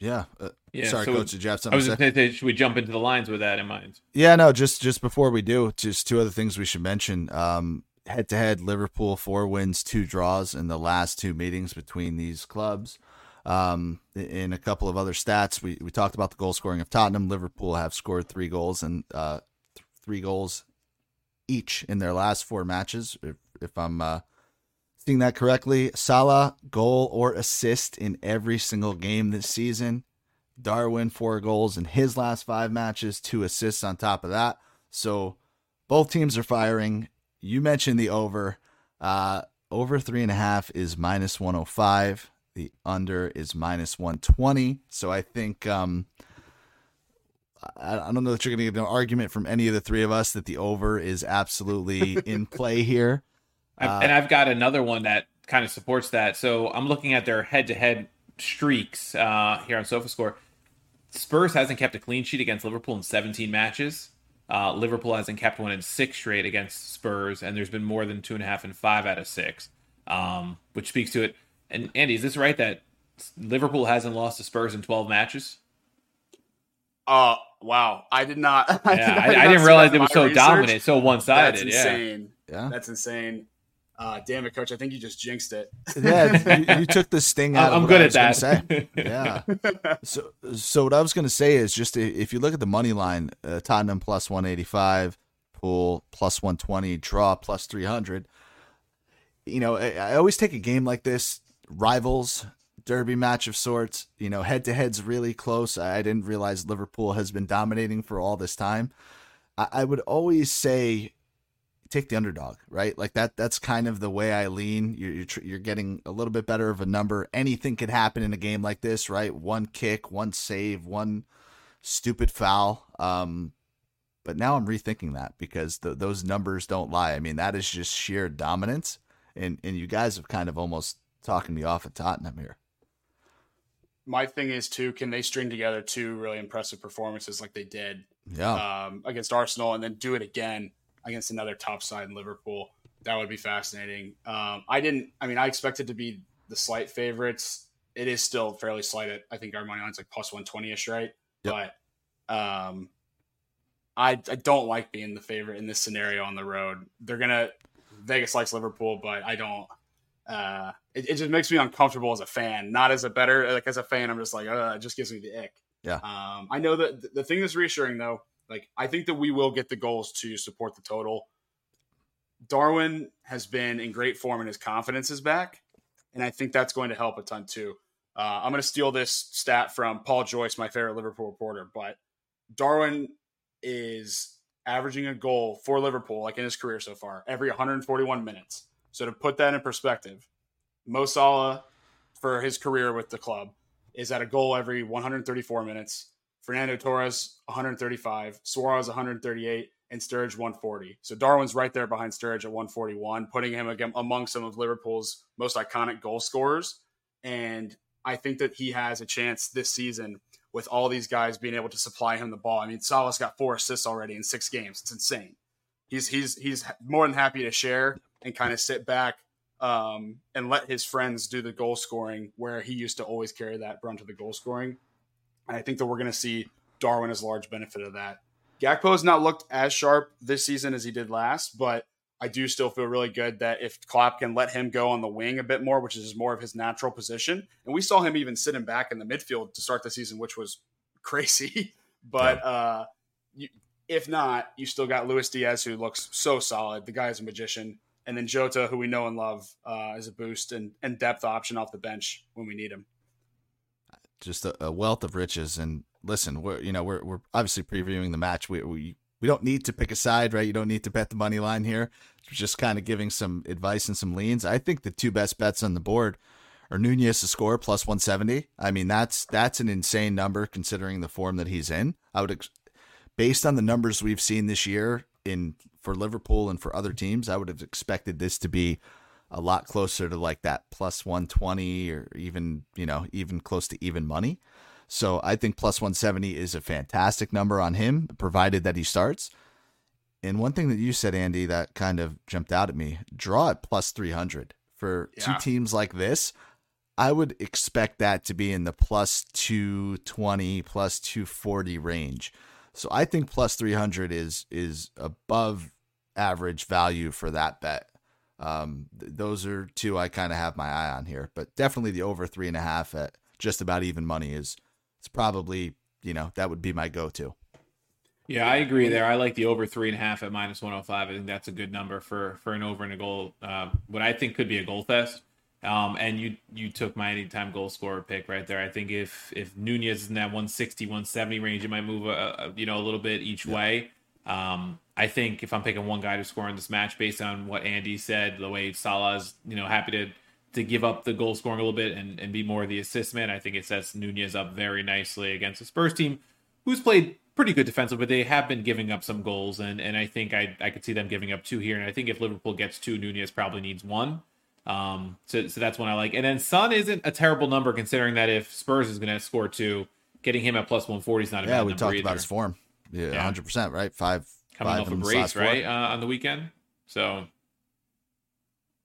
Yeah. Uh, yeah sorry, so Coach, did you have something I was going to say? Should we jump into the lines with that in mind? Yeah, no, just just before we do, just two other things we should mention. Um, head-to-head, Liverpool, four wins, two draws in the last two meetings between these clubs. Um, in a couple of other stats, we, we talked about the goal scoring of Tottenham. Liverpool have scored three goals and uh, th- three goals each in their last four matches, if, if I'm uh, seeing that correctly. Salah, goal or assist in every single game this season. Darwin, four goals in his last five matches, two assists on top of that. So both teams are firing. You mentioned the over. Uh, over three and a half is minus one oh five. The under is minus one twenty. So I think um, I, I don't know that you're going to get an argument from any of the three of us that the over is absolutely in play here. Uh, and I've got another one that kind of supports that. So I'm looking at their head-to-head streaks uh, here on SofaScore. Spurs hasn't kept a clean sheet against Liverpool in seventeen matches. Uh, Liverpool hasn't kept one in six straight against Spurs, and there's been more than two and a half and five out of six, um, which speaks to it. And Andy, is this right that Liverpool hasn't lost to Spurs in twelve matches? Uh, wow. I did not. I yeah, did not, I, I didn't realize it was so research. dominant, so one-sided. That's insane. Yeah. yeah, That's insane. Uh, damn it, coach! I think you just jinxed it. Yeah, you, you took the sting out. I'm of what good I was at that. Say. Yeah. So, so what I was going to say is just if you look at the money line, uh, Tottenham plus one eighty-five, Pool plus one twenty, Draw plus three hundred. You know, I, I always take a game like this, rivals, derby match of sorts. You know, head to head's really close. I, I didn't realize Liverpool has been dominating for all this time. I, I would always say, take the underdog, right? Like that, that's kind of the way I lean. You're, you're, tr- you're getting a little bit better of a number. Anything could happen in a game like this, right? One kick, one save, one stupid foul. Um, but now I'm rethinking that because the, those numbers don't lie. I mean, that is just sheer dominance. And, and you guys have kind of almost talking me off at Tottenham here. My thing is too, can they string together two really impressive performances like they did yeah. um, against Arsenal and then do it again against another top side in Liverpool? That would be fascinating. Um, I didn't, I mean, I expected to be the slight favorites. It is still fairly slight. At, I think our money line's like plus one twenty ish, right? Yep. But um, I, I don't like being the favorite in this scenario on the road. They're going to, Vegas likes Liverpool, but I don't, uh, it, it just makes me uncomfortable as a fan, not as a better, like as a fan, I'm just like, uh, it just gives me the ick. Yeah. Um, I know that the, the thing that's reassuring though, like, I think that we will get the goals to support the total. Darwin has been in great form and his confidence is back. And I think that's going to help a ton too. Uh, I'm going to steal this stat from Paul Joyce, my favorite Liverpool reporter, but Darwin is averaging a goal for Liverpool, like in his career so far, every one hundred forty-one minutes. So to put that in perspective, Mo Salah for his career with the club is at a goal every one hundred thirty-four minutes. Fernando Torres, one hundred thirty-five, Suarez, one hundred thirty-eight, and Sturridge, one hundred forty. So Darwin's right there behind Sturridge at one hundred forty-one, putting him again among some of Liverpool's most iconic goal scorers. And I think that he has a chance this season with all these guys being able to supply him the ball. I mean, Salah's got four assists already in six games. It's insane. He's he's he's more than happy to share and kind of sit back um, and let his friends do the goal scoring, where he used to always carry that brunt of the goal scoring. And I think that we're going to see Darwin as a large benefit of that. Gakpo has not looked as sharp this season as he did last, but I do still feel really good that if Klopp can let him go on the wing a bit more, which is more of his natural position. And we saw him even sitting back in the midfield to start the season, which was crazy. But uh, you, if not, you still got Luis Diaz, who looks so solid. The guy is a magician. And then Jota, who we know and love, uh, is a boost and, and depth option off the bench when we need him. Just a, a wealth of riches. And listen, we're, you know, we're, we're obviously previewing the match. We, we, we don't need to pick a side, right? You don't need to bet the money line here. We're just kind of giving some advice and some leans. I think the two best bets on the board are Nunez to score plus one seventy. I mean, that's, that's an insane number considering the form that he's in. I would, ex- based on the numbers we've seen this year in for Liverpool and for other teams, I would have expected this to be a lot closer to like that plus one twenty or even, you know, even close to even money. So I think plus one seventy is a fantastic number on him, provided that he starts. And one thing that you said, Andy, that kind of jumped out at me, draw at plus three hundred for yeah. two teams like this. I would expect that to be in the plus two twenty, plus two forty range. So I think plus three hundred is, is above average value for that bet. Um, th- those are two I kind of have my eye on here, but definitely the over three and a half at just about even money is, it's probably, you know, that would be my go-to. Yeah, I agree there. I like the over three and a half at minus one oh five. I think that's a good number for, for an over and a goal, uh, what I think could be a goal fest. Um, and you, you took my anytime goal scorer pick right there. I think if, if Nunez is in that one sixty, one seventy range, it might move, a, a, you know, a little bit each yeah. way. Um, I think if I'm picking one guy to score in this match, based on what Andy said, the way Salah's, you know, happy to, to give up the goal scoring a little bit and, and be more of the assist man, I think it sets Nunez up very nicely against the Spurs team, who's played pretty good defensive, but they have been giving up some goals. And, and I think I, I could see them giving up two here. And I think if Liverpool gets two, Nunez probably needs one. Um, so, so that's one I like. And then Son isn't a terrible number, considering that if Spurs is going to score two, getting him at plus one forty is not a yeah, bad number. Yeah, we talked either. about his form. Yeah, yeah, one hundred percent, right? Five. Coming five off a brace, right, uh, on the weekend? So,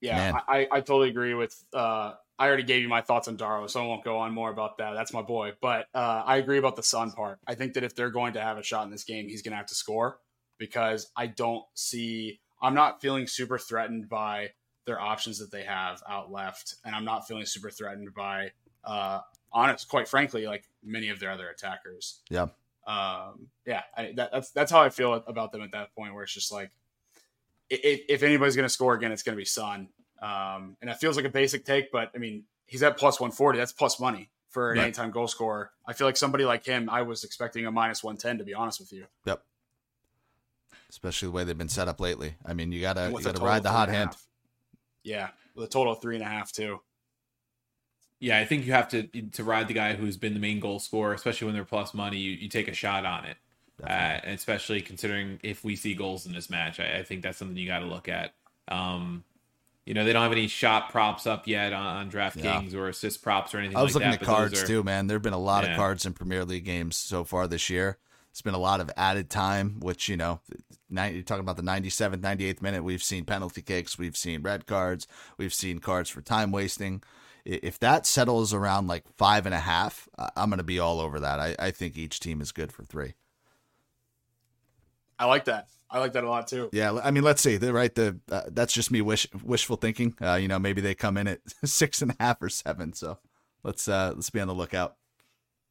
yeah, I, I totally agree with uh, – I already gave you my thoughts on Darwin, so I won't go on more about that. That's my boy. But uh, I agree about the Son part. I think that if they're going to have a shot in this game, he's going to have to score, because I don't see – I'm not feeling super threatened by their options that they have out left. And I'm not feeling super threatened by, uh, honest, quite frankly, like many of their other attackers. Yeah. Um, yeah, I, that, that's, that's how I feel about them at that point, where it's just like, if, if anybody's going to score again, it's going to be Son. Um, and that feels like a basic take, but I mean, he's at plus one forty. That's plus money for an right. anytime goal scorer. I feel like somebody like him, I was expecting a minus one ten, to be honest with you. Yep. Especially the way they've been set up lately. I mean, you gotta, you gotta ride the hot hand. Half. Yeah. With a total of three and a half too. Yeah, I think you have to to ride the guy who's been the main goal scorer, especially when they're plus money. You, you take a shot on it, uh, and especially considering if we see goals in this match. I, I think that's something you got to look at. Um, you know, they don't have any shot props up yet on, on DraftKings yeah. or assist props or anything like that. I was like looking that, at cards are, too, man. There have been a lot yeah. of cards in Premier League games so far this year. It's been a lot of added time, which, you know, ninety, you're talking about the ninety-seventh, ninety-eighth minute. We've seen penalty kicks. We've seen red cards. We've seen cards for time wasting. If that settles around like five and a half, I'm going to be all over that. I, I think each team is good for three. I like that. I like that a lot too. Yeah. I mean, let's see. They're right. The, uh, that's just me wish wishful thinking. Uh, you know, maybe they come in at six and a half or seven. So let's, uh, let's be on the lookout.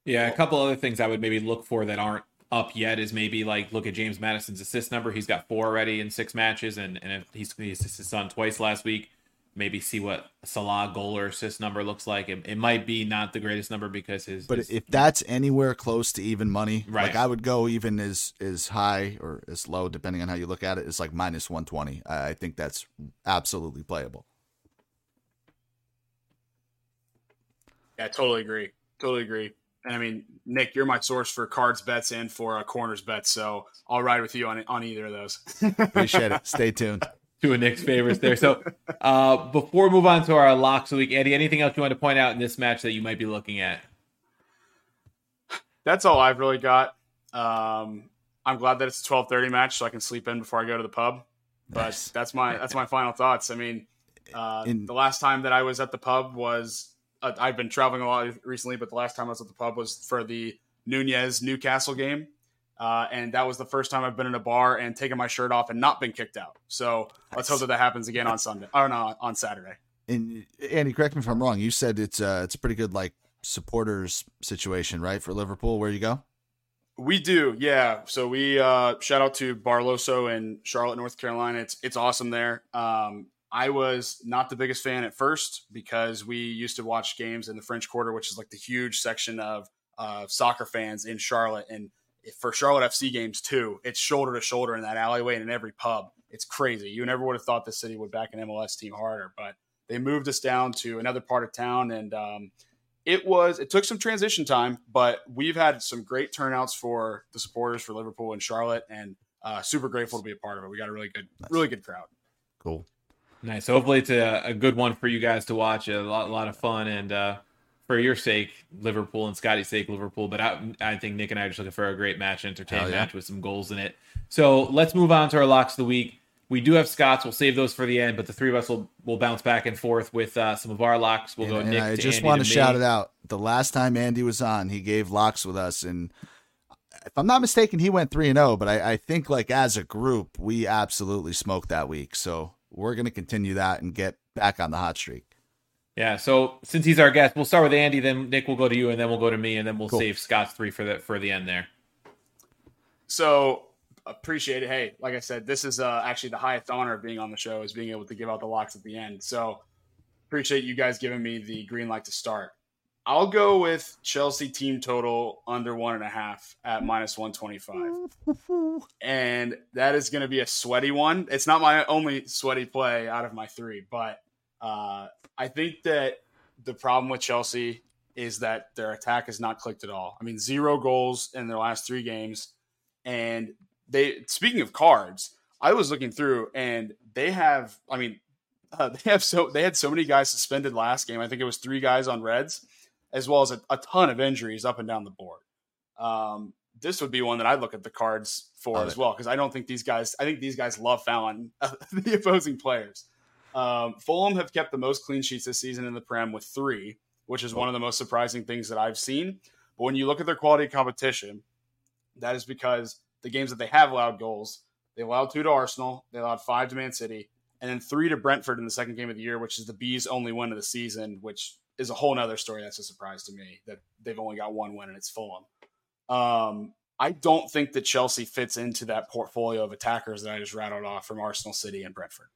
Yeah. A couple other things I would maybe look for that aren't up yet is maybe like, look at James Madison's assist number. He's got four already in six matches. And, and he's, he assisted Son twice last week. Maybe see what Salah goal or assist number looks like. It, it might be not the greatest number because his. But his, if that's anywhere close to even money, right. like I would go even as as high or as low, depending on how you look at it, is like minus one twenty. I think that's absolutely playable. Yeah, I totally agree. Totally agree. And I mean, Nick, you're my source for cards bets and for uh, corners bets, so I'll ride with you on on either of those. Appreciate it. Stay tuned. Two of Nick's favorites there. So uh, before we move on to our locks of the week, Eddie, anything else you want to point out in this match that you might be looking at? That's all I've really got. Um, I'm glad that it's a twelve thirty match so I can sleep in before I go to the pub. But nice. that's my that's my final thoughts. I mean, uh, in- the last time that I was at the pub was uh, – I've been traveling a lot recently, but the last time I was at the pub was for the Nunez Newcastle game. Uh, and that was the first time I've been in a bar and taken my shirt off and not been kicked out. So nice. Let's hope that that happens again on Sunday or no, on Saturday. And Andy, correct me if I'm wrong. You said it's a, it's a pretty good, like, supporters situation, right? For Liverpool, where you go? We do. Yeah. So we, uh, shout out to Barloso in Charlotte, North Carolina. It's, it's awesome there. Um, I was not the biggest fan at first because we used to watch games in the French Quarter, which is like the huge section of, uh, soccer fans in Charlotte. And for Charlotte F C games too, it's shoulder to shoulder in that alleyway and in every pub. It's crazy. You never would have thought the city would back an M L S team harder, but they moved us down to another part of town. And um, it was, it took some transition time, but we've had some great turnouts for the supporters for Liverpool and Charlotte, and uh, super grateful to be a part of it. We got a really good, nice. really good crowd. Cool. Nice. Hopefully it's a, a good one for you guys to watch. A lot, a lot of fun. And, uh, for your sake, Liverpool, and Scotty's sake, Liverpool. But I, I think Nick and I are just looking for a great match, entertaining yeah. match with some goals in it. So let's move on to our locks of the week. We do have Scott's. We'll save those for the end, but the three of us will will bounce back and forth with uh, some of our locks. We'll and, go and Nick I to just Andy want to, to shout it out. The last time Andy was on, he gave locks with us. And if I'm not mistaken, he went three and oh. But I, I think like as a group, we absolutely smoked that week. So we're going to continue that and get back on the hot streak. Yeah, so since he's our guest, we'll start with Andy, then Nick will go to you, and then we'll go to me, and then we'll cool. save Scott's three for the, for the end there. So, appreciate it. Hey, like I said, this is uh, actually the highest honor of being on the show, is being able to give out the locks at the end. So, appreciate you guys giving me the green light to start. I'll go with Chelsea team total under one and a half at minus one twenty-five. And that is going to be a sweaty one. It's not my only sweaty play out of my three, but... Uh, I think that the problem with Chelsea is that their attack is not clicked at all. I mean, zero goals in their last three games. And they, speaking of cards, I was looking through and they have, I mean, uh, they have so, they had so many guys suspended last game. I think it was three guys on reds, as well as a, a ton of injuries up and down the board. Um, this would be one that I'd look at the cards for love as it. well. Cause I don't think these guys, I think these guys love fouling uh, the opposing players. Um, Fulham have kept the most clean sheets this season in the Prem with three, which is one of the most surprising things that I've seen. But when you look at their quality of competition, that is because the games that they have allowed goals, they allowed two to Arsenal, they allowed five to Man City, and then three to Brentford in the second game of the year, which is the Bees' only win of the season, which is a whole nother story. That's a surprise to me that they've only got one win and it's Fulham. Um, I don't think that Chelsea fits into that portfolio of attackers that I just rattled off from Arsenal, City, and Brentford.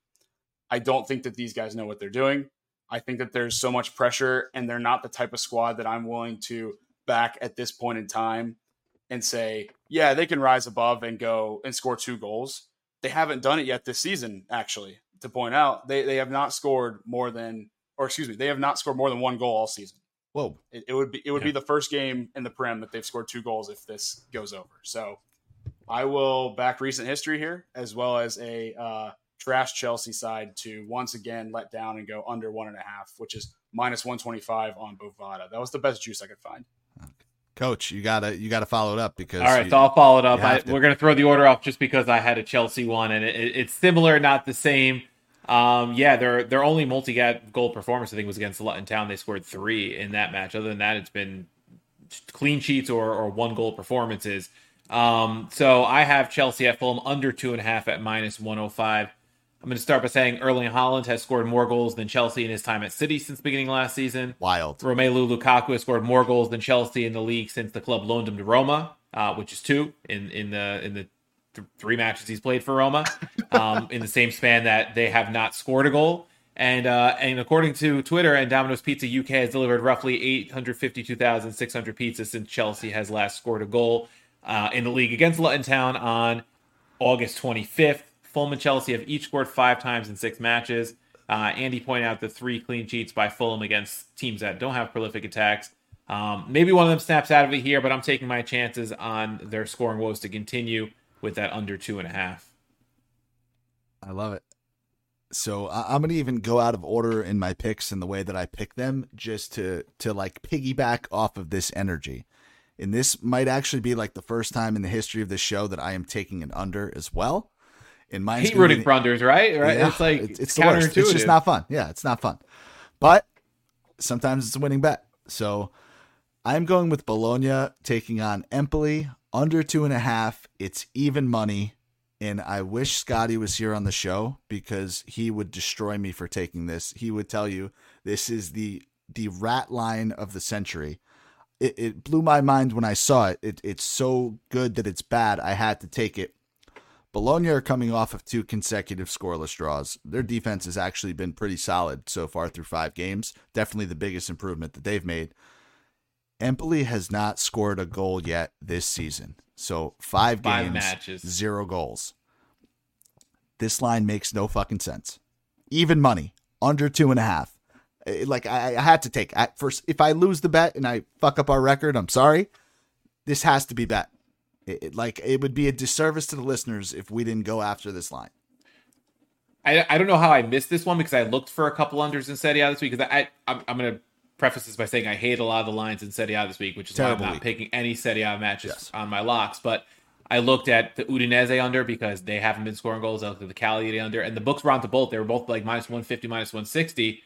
I don't think that these guys know what they're doing. I think that there's so much pressure, and they're not the type of squad that I'm willing to back at this point in time and say, yeah, they can rise above and go and score two goals. They haven't done it yet this season, actually, to point out. They they have not scored more than – or excuse me, they have not scored more than one goal all season. Whoa. It, it would be it would yeah. be the first game in the Prem that they've scored two goals if this goes over. So I will back recent history here, as well as a uh, trash Chelsea side to once again let down and go under one and a half, which is minus one twenty-five on Bovada. That was the best juice I could find. Coach, you gotta you gotta follow it up because all right, you, so I'll follow it up. I, to. We're gonna throw the order off just because I had a Chelsea one, and it, it, it's similar, not the same. Um, yeah, their their only multi-goal performance, I think, was against Luton Town. They scored three in that match. Other than that, it's been clean sheets or, or one-goal performances. Um, so I have Chelsea at Fulham under two and a half at minus one oh five. I'm going to start by saying Erling Haaland has scored more goals than Chelsea in his time at City since beginning last season. Wild. Romelu Lukaku has scored more goals than Chelsea in the league since the club loaned him to Roma, uh, which is two in in the in the th- three matches he's played for Roma, um, in the same span that they have not scored a goal. And uh, and according to Twitter, and Domino's Pizza U K has delivered roughly eight hundred fifty-two thousand six hundred pizzas since Chelsea has last scored a goal uh, in the league against Luton Town on August twenty-fifth. Fulham and Chelsea have each scored five times in six matches. Uh, Andy pointed out the three clean sheets by Fulham against teams that don't have prolific attacks. Um, maybe one of them snaps out of it here, but I'm taking my chances on their scoring woes to continue with that under two and a half. I love it. So uh, I'm going to even go out of order in my picks and the way that I pick them just to, to like piggyback off of this energy. And this might actually be like the first time in the history of the show that I am taking an under as well. In my hate rooting for unders, right? Right? Yeah, it's like it's, it's counterintuitive. It's just not fun. Yeah, it's not fun. But sometimes it's a winning bet. So I'm going with Bologna taking on Empoli under two and a half. It's even money, and I wish Scotty was here on the show because he would destroy me for taking this. He would tell you this is the the rat line of the century. It, it blew my mind when I saw it. it. It's so good that it's bad. I had to take it. Bologna are coming off of two consecutive scoreless draws. Their defense has actually been pretty solid so far through five games. Definitely the biggest improvement that they've made. Empoli has not scored a goal yet this season. So five games, five matches, zero goals. This line makes no fucking sense. Even money, under two and a half. Like I, I had to take at first. If I lose the bet and I fuck up our record, I'm sorry. This has to be bet. It, it, like it would be a disservice to the listeners if we didn't go after this line. I I don't know how I missed this one because I looked for a couple unders in Serie A this week. Because I, I I'm, I'm going to preface this by saying I hate a lot of the lines in Serie A this week, which is Terrible why I'm not week. picking any Serie A matches yes. on my locks. But I looked at the Udinese under because they haven't been scoring goals. I looked at the Cagliari under, and the books were on to both. They were both like minus one fifty, minus one sixty.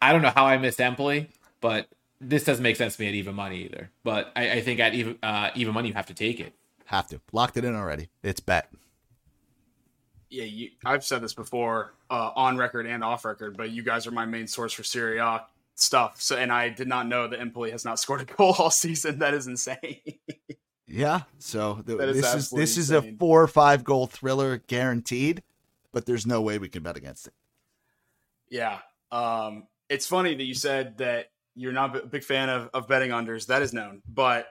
I don't know how I missed Empoli, but this doesn't make sense to me at even money either. But I, I think at even uh, even money you have to take it. Have to. Locked it in already. It's bet. Yeah, you, I've said this before uh, on record and off record, but you guys are my main source for Serie A stuff. So, and I did not know that Empoli has not scored a goal all season. That is insane. Yeah. So th- is this is this insane. is a four or five goal thriller guaranteed, but there's no way we can bet against it. Yeah. Um, it's funny that you said that you're not a big fan of, of betting unders. That is known, but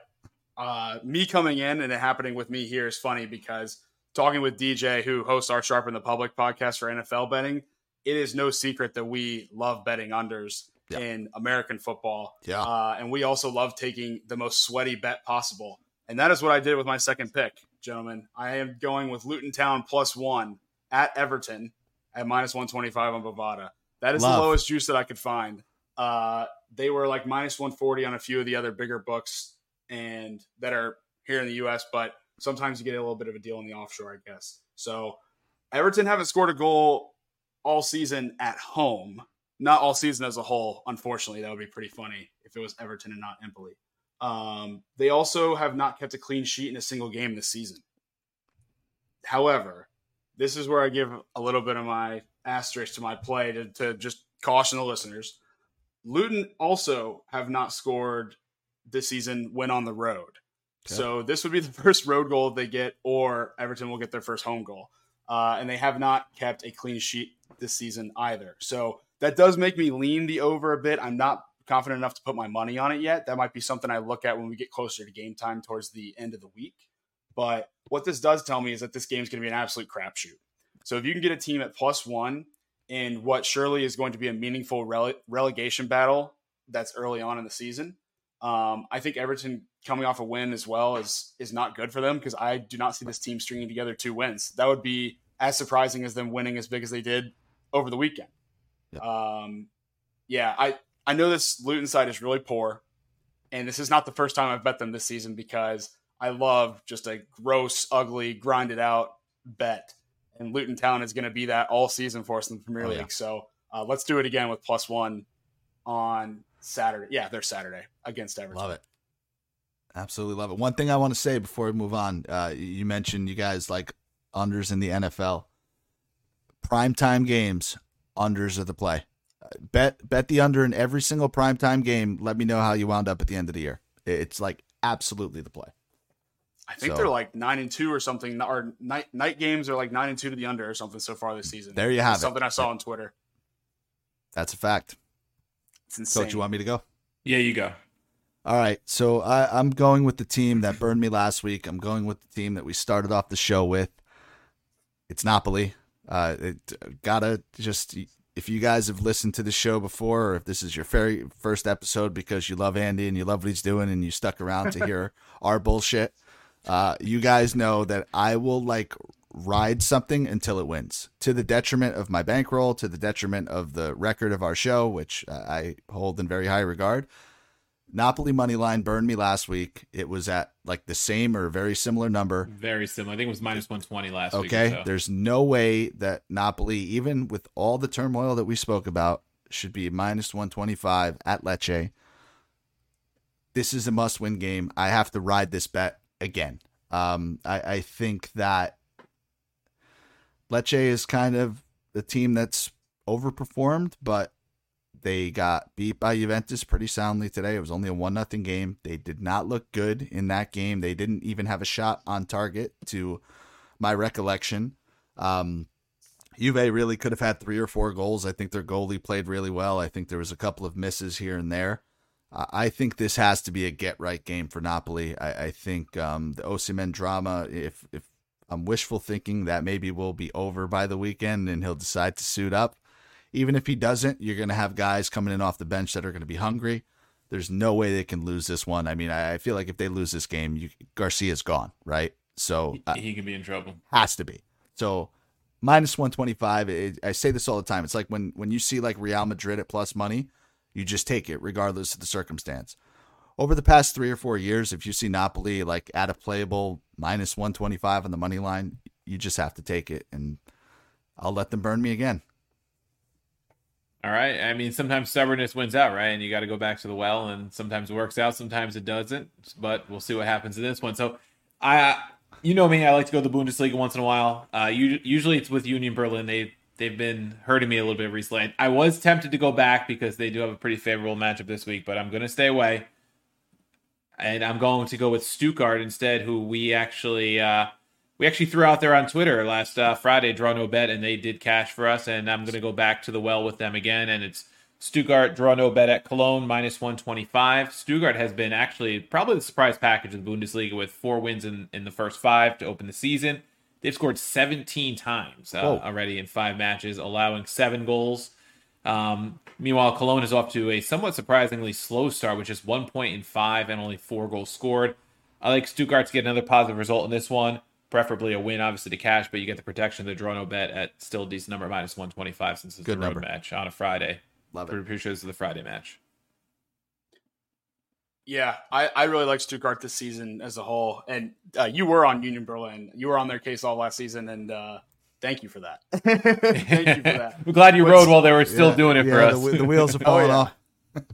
Uh, me coming in and it happening with me here is funny because talking with D J, who hosts our Sharp in the Public podcast for N F L betting, it is no secret that we love betting unders yeah. in American football. Yeah. Uh, and we also love taking the most sweaty bet possible. And that is what I did with my second pick, gentlemen. I am going with Luton Town plus one at Everton at minus one twenty-five on Bovada. That is love. the lowest juice that I could find. Uh, they were like minus one forty on a few of the other bigger books and that are here in the U S, but sometimes you get a little bit of a deal in the offshore, I guess. So Everton haven't scored a goal all season at home. Not all season as a whole, unfortunately. That would be pretty funny if it was Everton and not Empoli. Um, they also have not kept a clean sheet in a single game this season. However, this is where I give a little bit of my asterisk to my play to, to just caution the listeners. Luton also have not scored this season when on the road. Okay. So this would be the first road goal they get, or Everton will get their first home goal. Uh, and they have not kept a clean sheet this season either. So that does make me lean the over a bit. I'm not confident enough to put my money on it yet. That might be something I look at when we get closer to game time towards the end of the week. But what this does tell me is that this game is going to be an absolute crapshoot. So if you can get a team at plus one in what surely is going to be a meaningful rele- relegation battle that's early on in the season, um, I think Everton coming off a win as well is is not good for them, because I do not see this team stringing together two wins. That would be as surprising as them winning as big as they did over the weekend. Yeah, um, yeah I, I know this Luton side is really poor, and this is not the first time I've bet them this season, because I love just a gross, ugly, grinded out bet. And Luton Town is going to be that all season for us in the Premier oh, League. Yeah. So uh, let's do it again with plus one on Saturday. Yeah, they're Saturday against Everton. Love it. Absolutely love it. One thing I want to say before we move on, uh, you mentioned you guys like unders in the N F L. Primetime games, unders are the play. Uh, bet bet the under in every single primetime game. Let me know how you wound up at the end of the year. It's like absolutely the play. I think so, they're like nine and two or something. Or night night games are like nine and two to the under or something so far this season. There you have That's it. Something I saw on Twitter. That's a fact. It's insane. So, do you want me to go? Yeah, you go. All right. So I, I'm going with the team that burned me last week. I'm going with the team that we started off the show with. It's Napoli. Uh, it gotta just if you guys have listened to the show before, or if this is your very first episode because you love Andy and you love what he's doing and you stuck around to hear our bullshit. Uh, you guys know that I will like ride something until it wins, to the detriment of my bankroll, to the detriment of the record of our show, which uh, I hold in very high regard. Napoli money line burned me last week. It was at like the same or very similar number. Very similar. I think it was minus one twenty last okay. week. Okay. So. There's no way that Napoli, even with all the turmoil that we spoke about, should be minus one twenty-five at Lecce. This is a must win game. I have to ride this bet. Again, um, I, I think that Lecce is kind of the team that's overperformed, but they got beat by Juventus pretty soundly today. It was only a one nothing game. They did not look good in that game. They didn't even have a shot on target, to my recollection. Um, Juve really could have had three or four goals. I think their goalie played really well. I think there was a couple of misses here and there. I think this has to be a get-right game for Napoli. I, I think um, the Osimhen drama, if if I'm wishful thinking, that maybe will be over by the weekend and he'll decide to suit up. Even if he doesn't, you're going to have guys coming in off the bench that are going to be hungry. There's no way they can lose this one. I mean, I, I feel like if they lose this game, you, Garcia's gone, right? So uh, he can be in trouble. Has to be. So minus one twenty-five, it, I say this all the time. It's like when, when you see like Real Madrid at plus money, you just take it regardless of the circumstance. Over the past three or four years, if you see Napoli like at a playable minus one twenty-five on the money line, you just have to take it, and I'll let them burn me again. All right. I mean, sometimes stubbornness wins out, right? And you got to go back to the well, and sometimes it works out, sometimes it doesn't, but we'll see what happens in this one. So I, you know me, I like to go to the Bundesliga once in a while. Uh, you, usually it's with Union Berlin. They, They've been hurting me a little bit recently. I was tempted to go back because they do have a pretty favorable matchup this week, but I'm going to stay away. And I'm going to go with Stuttgart instead, who we actually uh, we actually threw out there on Twitter last uh, Friday, draw no bet, and they did cash for us. And I'm going to go back to the well with them again. And it's Stuttgart, draw no bet at Cologne, minus one twenty-five. Stuttgart has been actually probably the surprise package of the Bundesliga, with four wins in, in the first five to open the season. They've scored seventeen times uh, already in five matches, allowing seven goals. Um, meanwhile, Cologne is off to a somewhat surprisingly slow start, with just one point in five and only four goals scored. I like Stuttgart to get another positive result in this one, preferably a win, obviously, to cash, but you get the protection of the draw no bet at still a decent number, minus one twenty-five, since it's a road match on a Friday. Love it. Pretty, pretty sure this is the Friday match. Yeah, I, I really like Stuttgart this season as a whole. And uh, you were on Union Berlin. You were on their case all last season, and uh, thank you for that. thank you for that. I'm glad you but, rode while they were still yeah, doing it yeah, for us. The, the wheels are falling oh, yeah. off.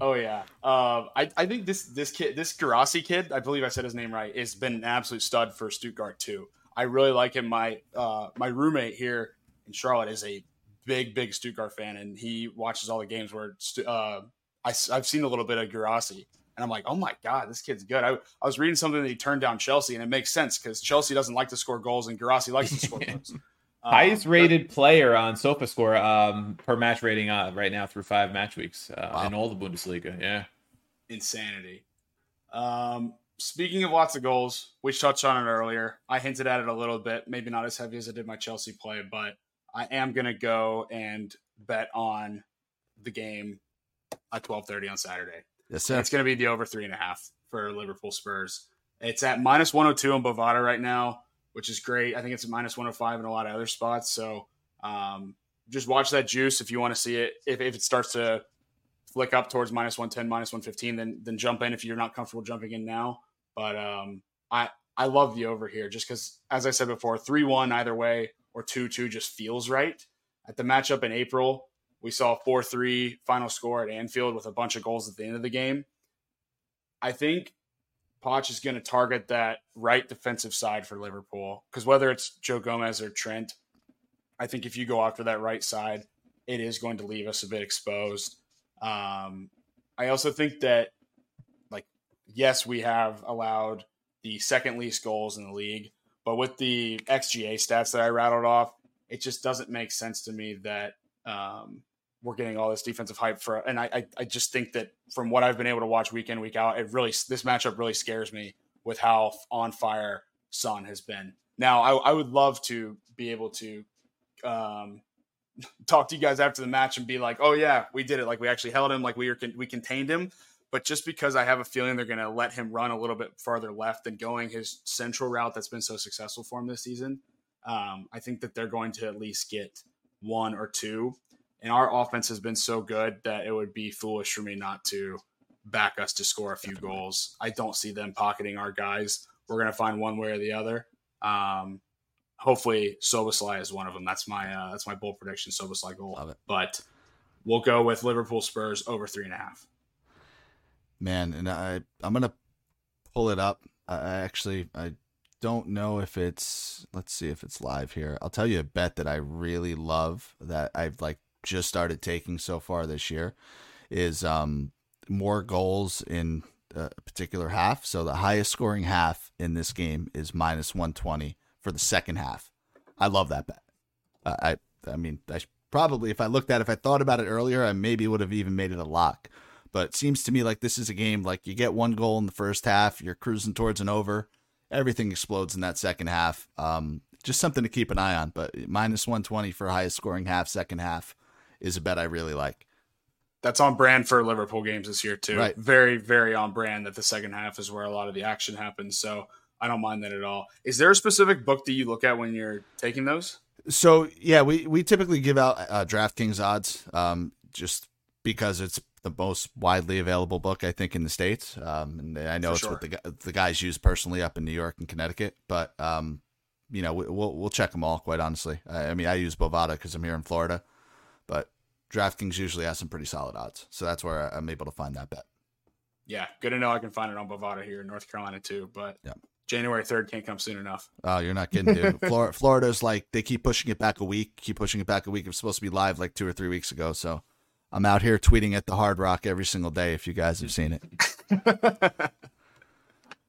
oh, yeah. Uh, I, I think this this kid, this Gerasi kid, I believe I said his name right, has been an absolute stud for Stuttgart, too. I really like him. My, uh, my roommate here in Charlotte is a big, big Stuttgart fan, and he watches all the games where uh, I, I've seen a little bit of Girassi. And I'm like, oh, my God, this kid's good. I, I was reading something that he turned down Chelsea, and it makes sense because Chelsea doesn't like to score goals, and Girassi likes to score goals. Um, Highest rated but, player on SofaScore um, per match rating uh, right now through five match weeks uh, wow. in all the Bundesliga. Yeah. Insanity. Um, speaking of lots of goals, we touched on it earlier. I hinted at it a little bit, maybe not as heavy as I did my Chelsea play, but I am going to go and bet on the game at twelve thirty on Saturday. Yes, sir. It's going to be the over three and a half for Liverpool Spurs. It's at minus one oh two on Bovada right now, which is great. I think it's at minus one oh five in a lot of other spots. So um, just watch that juice if you want to see it. If, if it starts to flick up towards minus one ten, minus one fifteen, then then jump in if you're not comfortable jumping in now. But um, I, I love the over here just because, as I said before, three one either way or two two just feels right. At the matchup in April, we saw a four three final score at Anfield with a bunch of goals at the end of the game. I think Poch is going to target that right defensive side for Liverpool because whether it's Joe Gomez or Trent, I think if you go after that right side, it is going to leave us a bit exposed. Um, I also think that, like, yes, we have allowed the second least goals in the league, but with the X G A stats that I rattled off, it just doesn't make sense to me that um, we're getting all this defensive hype for, and I, I, I just think that from what I've been able to watch week in, week out, it really, this matchup really scares me with how on fire Son has been. Now, I, I would love to be able to um, talk to you guys after the match and be like, oh yeah, we did it. Like we actually held him, like we were, we contained him. But just because I have a feeling they're going to let him run a little bit farther left than going his central route that's been so successful for him this season, um, I think that they're going to at least get one or two. And our offense has been so good that it would be foolish for me not to back us to score a few Definitely. goals. I don't see them pocketing our guys. We're going to find one way or the other. Um, hopefully Szoboszlai is one of them. That's my, uh, that's my bold prediction. Szoboszlai goal. Love it. But we'll go with Liverpool Spurs over three and a half, man. And I, I'm going to pull it up. I actually, I don't know if it's, let's see if it's live here. I'll tell you a bet that I really love that I've like, just started taking so far this year is um, more goals in a particular half. So the highest scoring half in this game is minus one twenty for the second half. I love that bet. Uh, I I mean, I probably, if I looked at it, if I thought about it earlier, I maybe would have even made it a lock. But it seems to me like this is a game like you get one goal in the first half, you're cruising towards an over, everything explodes in that second half. Um, just something to keep an eye on. But minus one twenty for highest scoring half, second half is a bet I really like. That's on brand for Liverpool games this year too. Right. Very, very on brand that the second half is where a lot of the action happens. So I don't mind that at all. Is there a specific book that you look at when you're taking those? So yeah, we, we typically give out uh, DraftKings odds um, just because it's the most widely available book, I think, in the States. Um, and I know for it's sure. what the, the guys use personally up in New York and Connecticut, but um, you know, we, we'll, we'll check them all quite honestly. I, I mean, I use Bovada cause I'm here in Florida, but DraftKings usually has some pretty solid odds. So that's where I'm able to find that bet. Yeah. Good to know I can find it on Bovada here in North Carolina too, but yeah. January third can't come soon enough. Oh, you're not kidding, dude. Flor- Florida's like, they keep pushing it back a week, keep pushing it back a week. It was supposed to be live like two or three weeks ago. So I'm out here tweeting at the Hard Rock every single day. If you guys have seen it.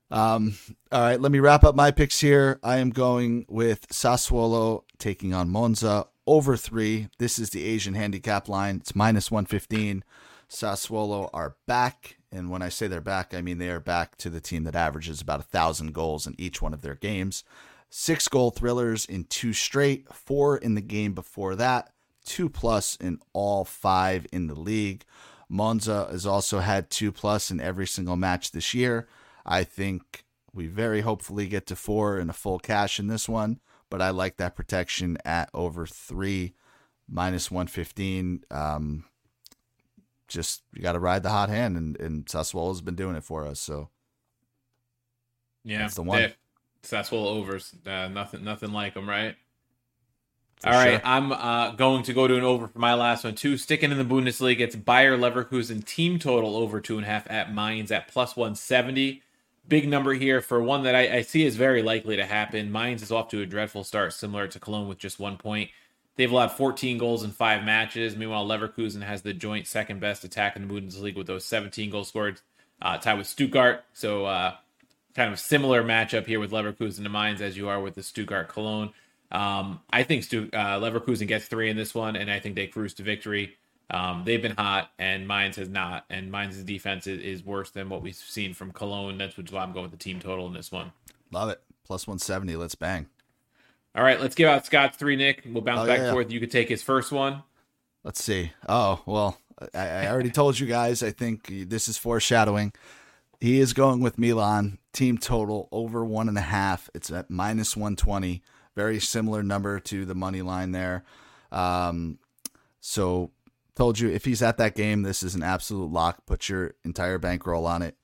um. All right, let me wrap up my picks here. I am going with Sassuolo taking on Monza. Over three. This is the Asian handicap line. It's minus one fifteen. Sassuolo are back. And when I say they're back, I mean they are back to the team that averages about a thousand goals in each one of their games. Six goal thrillers in two straight, four in the game before that, two plus in all five in the league. Monza has also had two plus in every single match this year. I think we very hopefully get to four in a full cash in this one. But I like that protection at over three, minus one fifteen. Um, just, you got to ride the hot hand, and, and Sassuolo's been doing it for us. So, yeah, that's the one. Sassuolo overs, uh, nothing, nothing like them, right? For All sure. right, I'm uh, going to go to an over for my last one, too. Sticking in the Bundesliga, it's Bayer Leverkusen team total over two and a half at Mainz at plus one seventy. Big number here for one that I, I see is very likely to happen. Mainz is off to a dreadful start, similar to Cologne with just one point. They've allowed fourteen goals in five matches. Meanwhile, Leverkusen has the joint second best attack in the Bundesliga with those seventeen goals scored, uh, tied with Stuttgart. So uh, kind of similar matchup here with Leverkusen to Mainz as you are with the Stuttgart Cologne. Um, I think Stu- uh, Leverkusen gets three in this one, and I think they cruise to victory. Um, they've been hot, and Mainz has not. And Mainz's defense is, is worse than what we've seen from Cologne. That's why I'm going with the team total in this one. Love it. Plus one seventy. Let's bang. All right, let's give out Scott's three, Nick. We'll bounce oh, back and yeah. forth. You could take his first one. Let's see. Oh, well, I, I already told you guys. I think this is foreshadowing. He is going with Milan. Team total over one and a half. It's at minus one twenty. Very similar number to the money line there. Um, so told you if he's at that game, this is an absolute lock. Put your entire bankroll on it.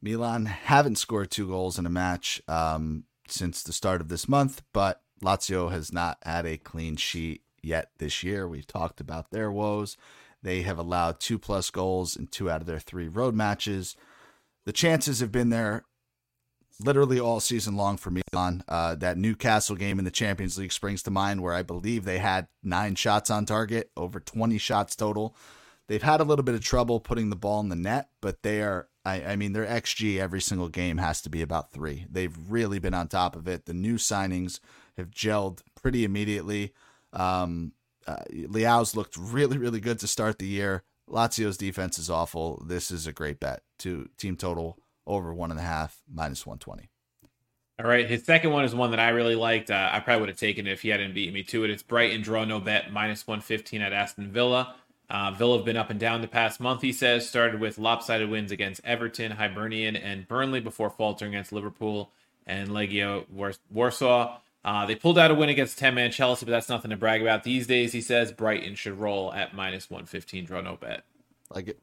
Milan haven't scored two goals in a match um, since the start of this month, but Lazio has not had a clean sheet yet this year. We've talked about their woes. They have allowed two plus goals in two out of their three road matches. The chances have been there literally all season long for Milan. Uh, that Newcastle game in the Champions League springs to mind, where I believe they had nine shots on target, over twenty shots total. They've had a little bit of trouble putting the ball in the net, but they are, I, I mean, their X G every single game has to be about three. They've really been on top of it. The new signings have gelled pretty immediately. Um, uh, Leao's looked really, really good to start the year. Lazio's defense is awful. This is a great bet. To team total over one and a half, minus one twenty. All right. His second one is one that I really liked. Uh, I probably would have taken it if he hadn't beaten me to it. It's Brighton draw no bet, minus one fifteen at Aston Villa. Uh, Villa have been up and down the past month, he says. Started with lopsided wins against Everton, Hibernian, and Burnley before faltering against Liverpool and Legia Warsaw. Uh, they pulled out a win against ten-man Chelsea, but that's nothing to brag about these days, he says. Brighton should roll at minus one fifteen, draw no bet. Like it.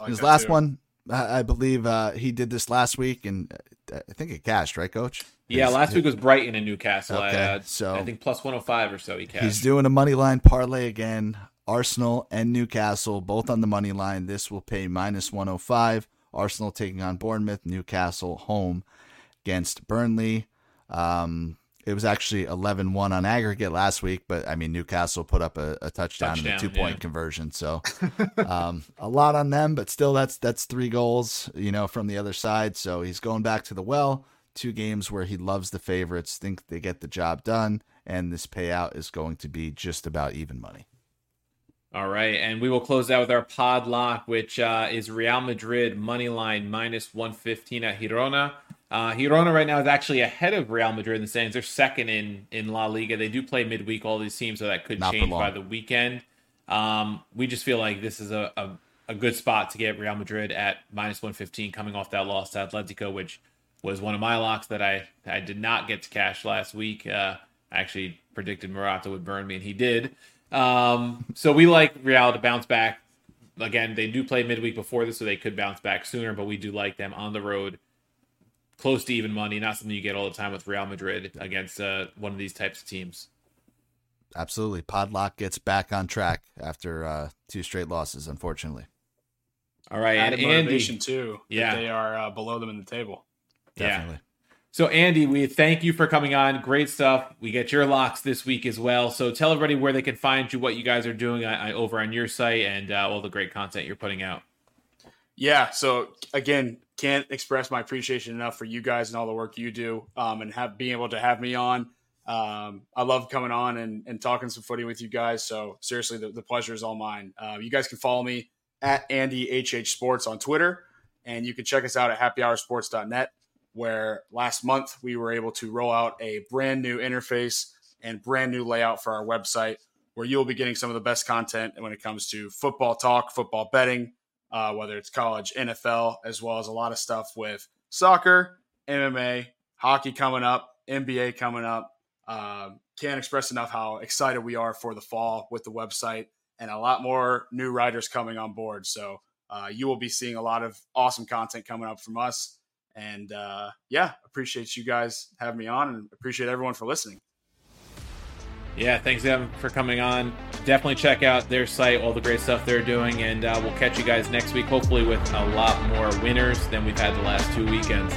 Like His last too. one, I believe uh, he did this last week, and I think it cashed, right, Coach? Yeah, His, last week was Brighton and Newcastle. Okay, I, uh, so I think plus one oh five or so he cashed. He's doing a money line parlay again. Arsenal and Newcastle, both on the money line. This will pay minus one oh five. Arsenal taking on Bournemouth, Newcastle home against Burnley. Um, it was actually eleven one on aggregate last week, but I mean, Newcastle put up a, a touchdown, touchdown and a two point yeah. conversion. So um, a lot on them, but still that's, that's three goals, you know, from the other side. So he's going back to the well, two games where he loves the favorites, think they get the job done. And this payout is going to be just about even money. All right, and we will close out with our pod lock, which uh, is Real Madrid money line minus one fifteen at Girona. Uh, Girona right now is actually ahead of Real Madrid in the standings. They're second in, in La Liga. They do play midweek, all these teams, so that could Not change by the weekend. Um, we just feel like this is a, a, a good spot to get Real Madrid at minus one fifteen coming off that loss to Atletico, which was one of my locks that I, I did not get to cash last week. Uh, I actually predicted Morata would burn me, and he did. Um, so we like Real to bounce back. Again, they do play midweek before this, so they could bounce back sooner, but we do like them on the road, close to even money. Not something you get all the time with Real Madrid against uh, one of these types of teams. Absolutely. Podlock gets back on track after uh, two straight losses, unfortunately. All right. And motivation Andy, too. Yeah. That they are uh, below them in the table. Definitely. Yeah. So, Andy, we thank you for coming on. Great stuff. We get your locks this week as well. So tell everybody where they can find you, what you guys are doing I, I, over on your site, and uh, all the great content you're putting out. Yeah. So, again, can't express my appreciation enough for you guys and all the work you do um, and have being able to have me on. Um, I love coming on and, and talking some footy with you guys. So, seriously, the, the pleasure is all mine. Uh, you guys can follow me at AndyHHSports on Twitter, and you can check us out at happy hour sports dot net. Where last month we were able to roll out a brand new interface and brand new layout for our website, where you'll be getting some of the best content when it comes to football talk, football betting, uh, whether it's college, N F L, as well as a lot of stuff with soccer, M M A, hockey coming up, N B A coming up. Uh, can't express enough how excited we are for the fall with the website and a lot more new writers coming on board. So uh, you will be seeing a lot of awesome content coming up from us. And uh, yeah, appreciate you guys having me on and appreciate everyone for listening. Yeah, thanks Evan for coming on. Definitely check out their site, all the great stuff they're doing. And uh, we'll catch you guys next week, hopefully with a lot more winners than we've had the last two weekends.